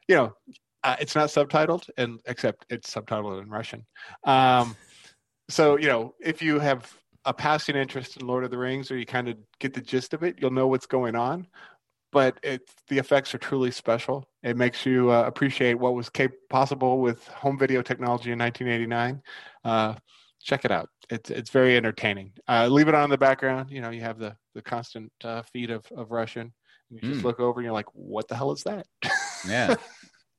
you know, uh, it's not subtitled, and except it's subtitled in Russian. Um, so, you know, if you have a passing interest in Lord of the Rings, or you kind of get the gist of it, you'll know what's going on. But it, the effects are truly special. It makes you uh, appreciate what was cap- possible with home video technology in nineteen eighty-nine. Uh, check it out. It's it's very entertaining. Uh, leave it on in the background. You know, you have the, the constant uh, feed of, of Russian. And you just mm. look over and you're like, what the hell is that? Yeah.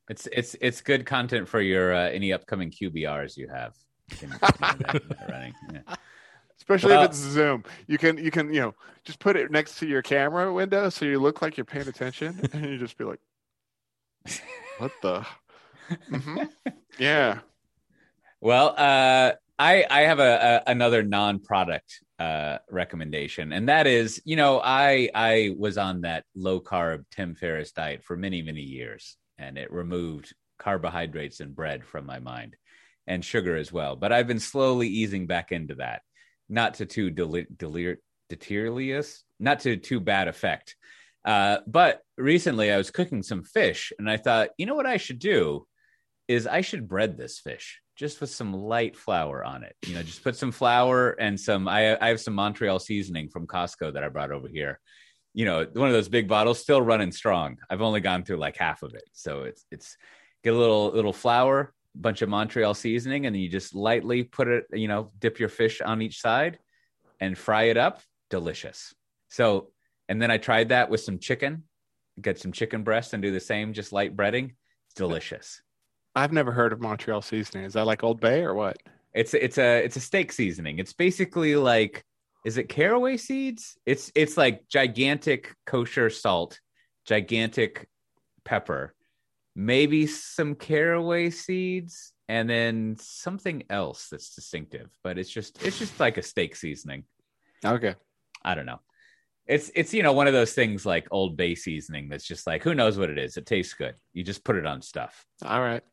It's it's it's good content for your uh, any upcoming Q B Rs you have. You know, that, that running. Yeah. Especially well, if it's Zoom, you can you can you know just put it next to your camera window so you look like you're paying attention, and you just be like, "What the? Mm-hmm. Yeah." Well, uh, I I have a, a another non-product uh, recommendation, and that is, you know, I I was on that low-carb Tim Ferriss diet for many many years, and it removed carbohydrates and bread from my mind, and sugar as well. But I've been slowly easing back into that. Not to too delir- delir- deteriorious, not to too bad effect. Uh, but recently I was cooking some fish, and I thought, you know what I should do is I should bread this fish just with some light flour on it. You know, just put some flour and some, I, I have some Montreal seasoning from Costco that I brought over here. You know, one of those big bottles, still running strong. I've only gone through like half of it. So it's, it's get a little, little flour, bunch of Montreal seasoning, and you just lightly put it, you know, dip your fish on each side and fry it up. Delicious. So, and then I tried that with some chicken, get some chicken breast and do the same, just light breading. Delicious. I've never heard of Montreal seasoning. Is that like Old Bay or what? It's, it's a, it's a steak seasoning. It's basically like, is it caraway seeds? It's, it's like gigantic kosher salt, gigantic pepper, maybe some caraway seeds, and then something else that's distinctive, but it's just it's just like a steak seasoning. Okay. I don't know. It's it's you know, one of those things like Old Bay seasoning that's just like, who knows what it is? It tastes good. You just put it on stuff. All right.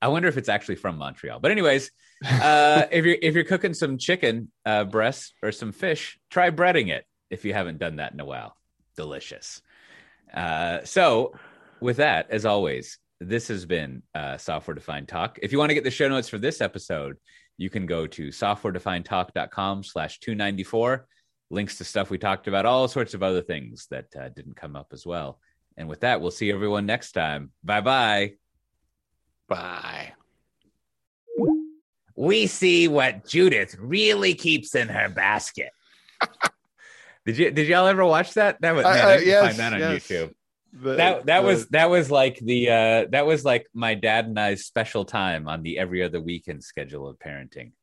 I wonder if it's actually from Montreal. But anyways, uh if you're if you're cooking some chicken uh breasts or some fish, try breading it if you haven't done that in a while. Delicious. Uh so with that, as always, this has been uh, Software Defined Talk. If you want to get the show notes for this episode, you can go to softwaredefinedtalk.com slash 294. Links to stuff we talked about, all sorts of other things that uh, didn't come up as well. And with that, we'll see everyone next time. Bye-bye. Bye. We see what Judith really keeps in her basket. Did you? Did y'all ever watch that? That was man, uh, I can yes, find that on yes. YouTube. The, that that the, was that was like the uh that was like my dad and I's special time on the every other weekend schedule of parenting.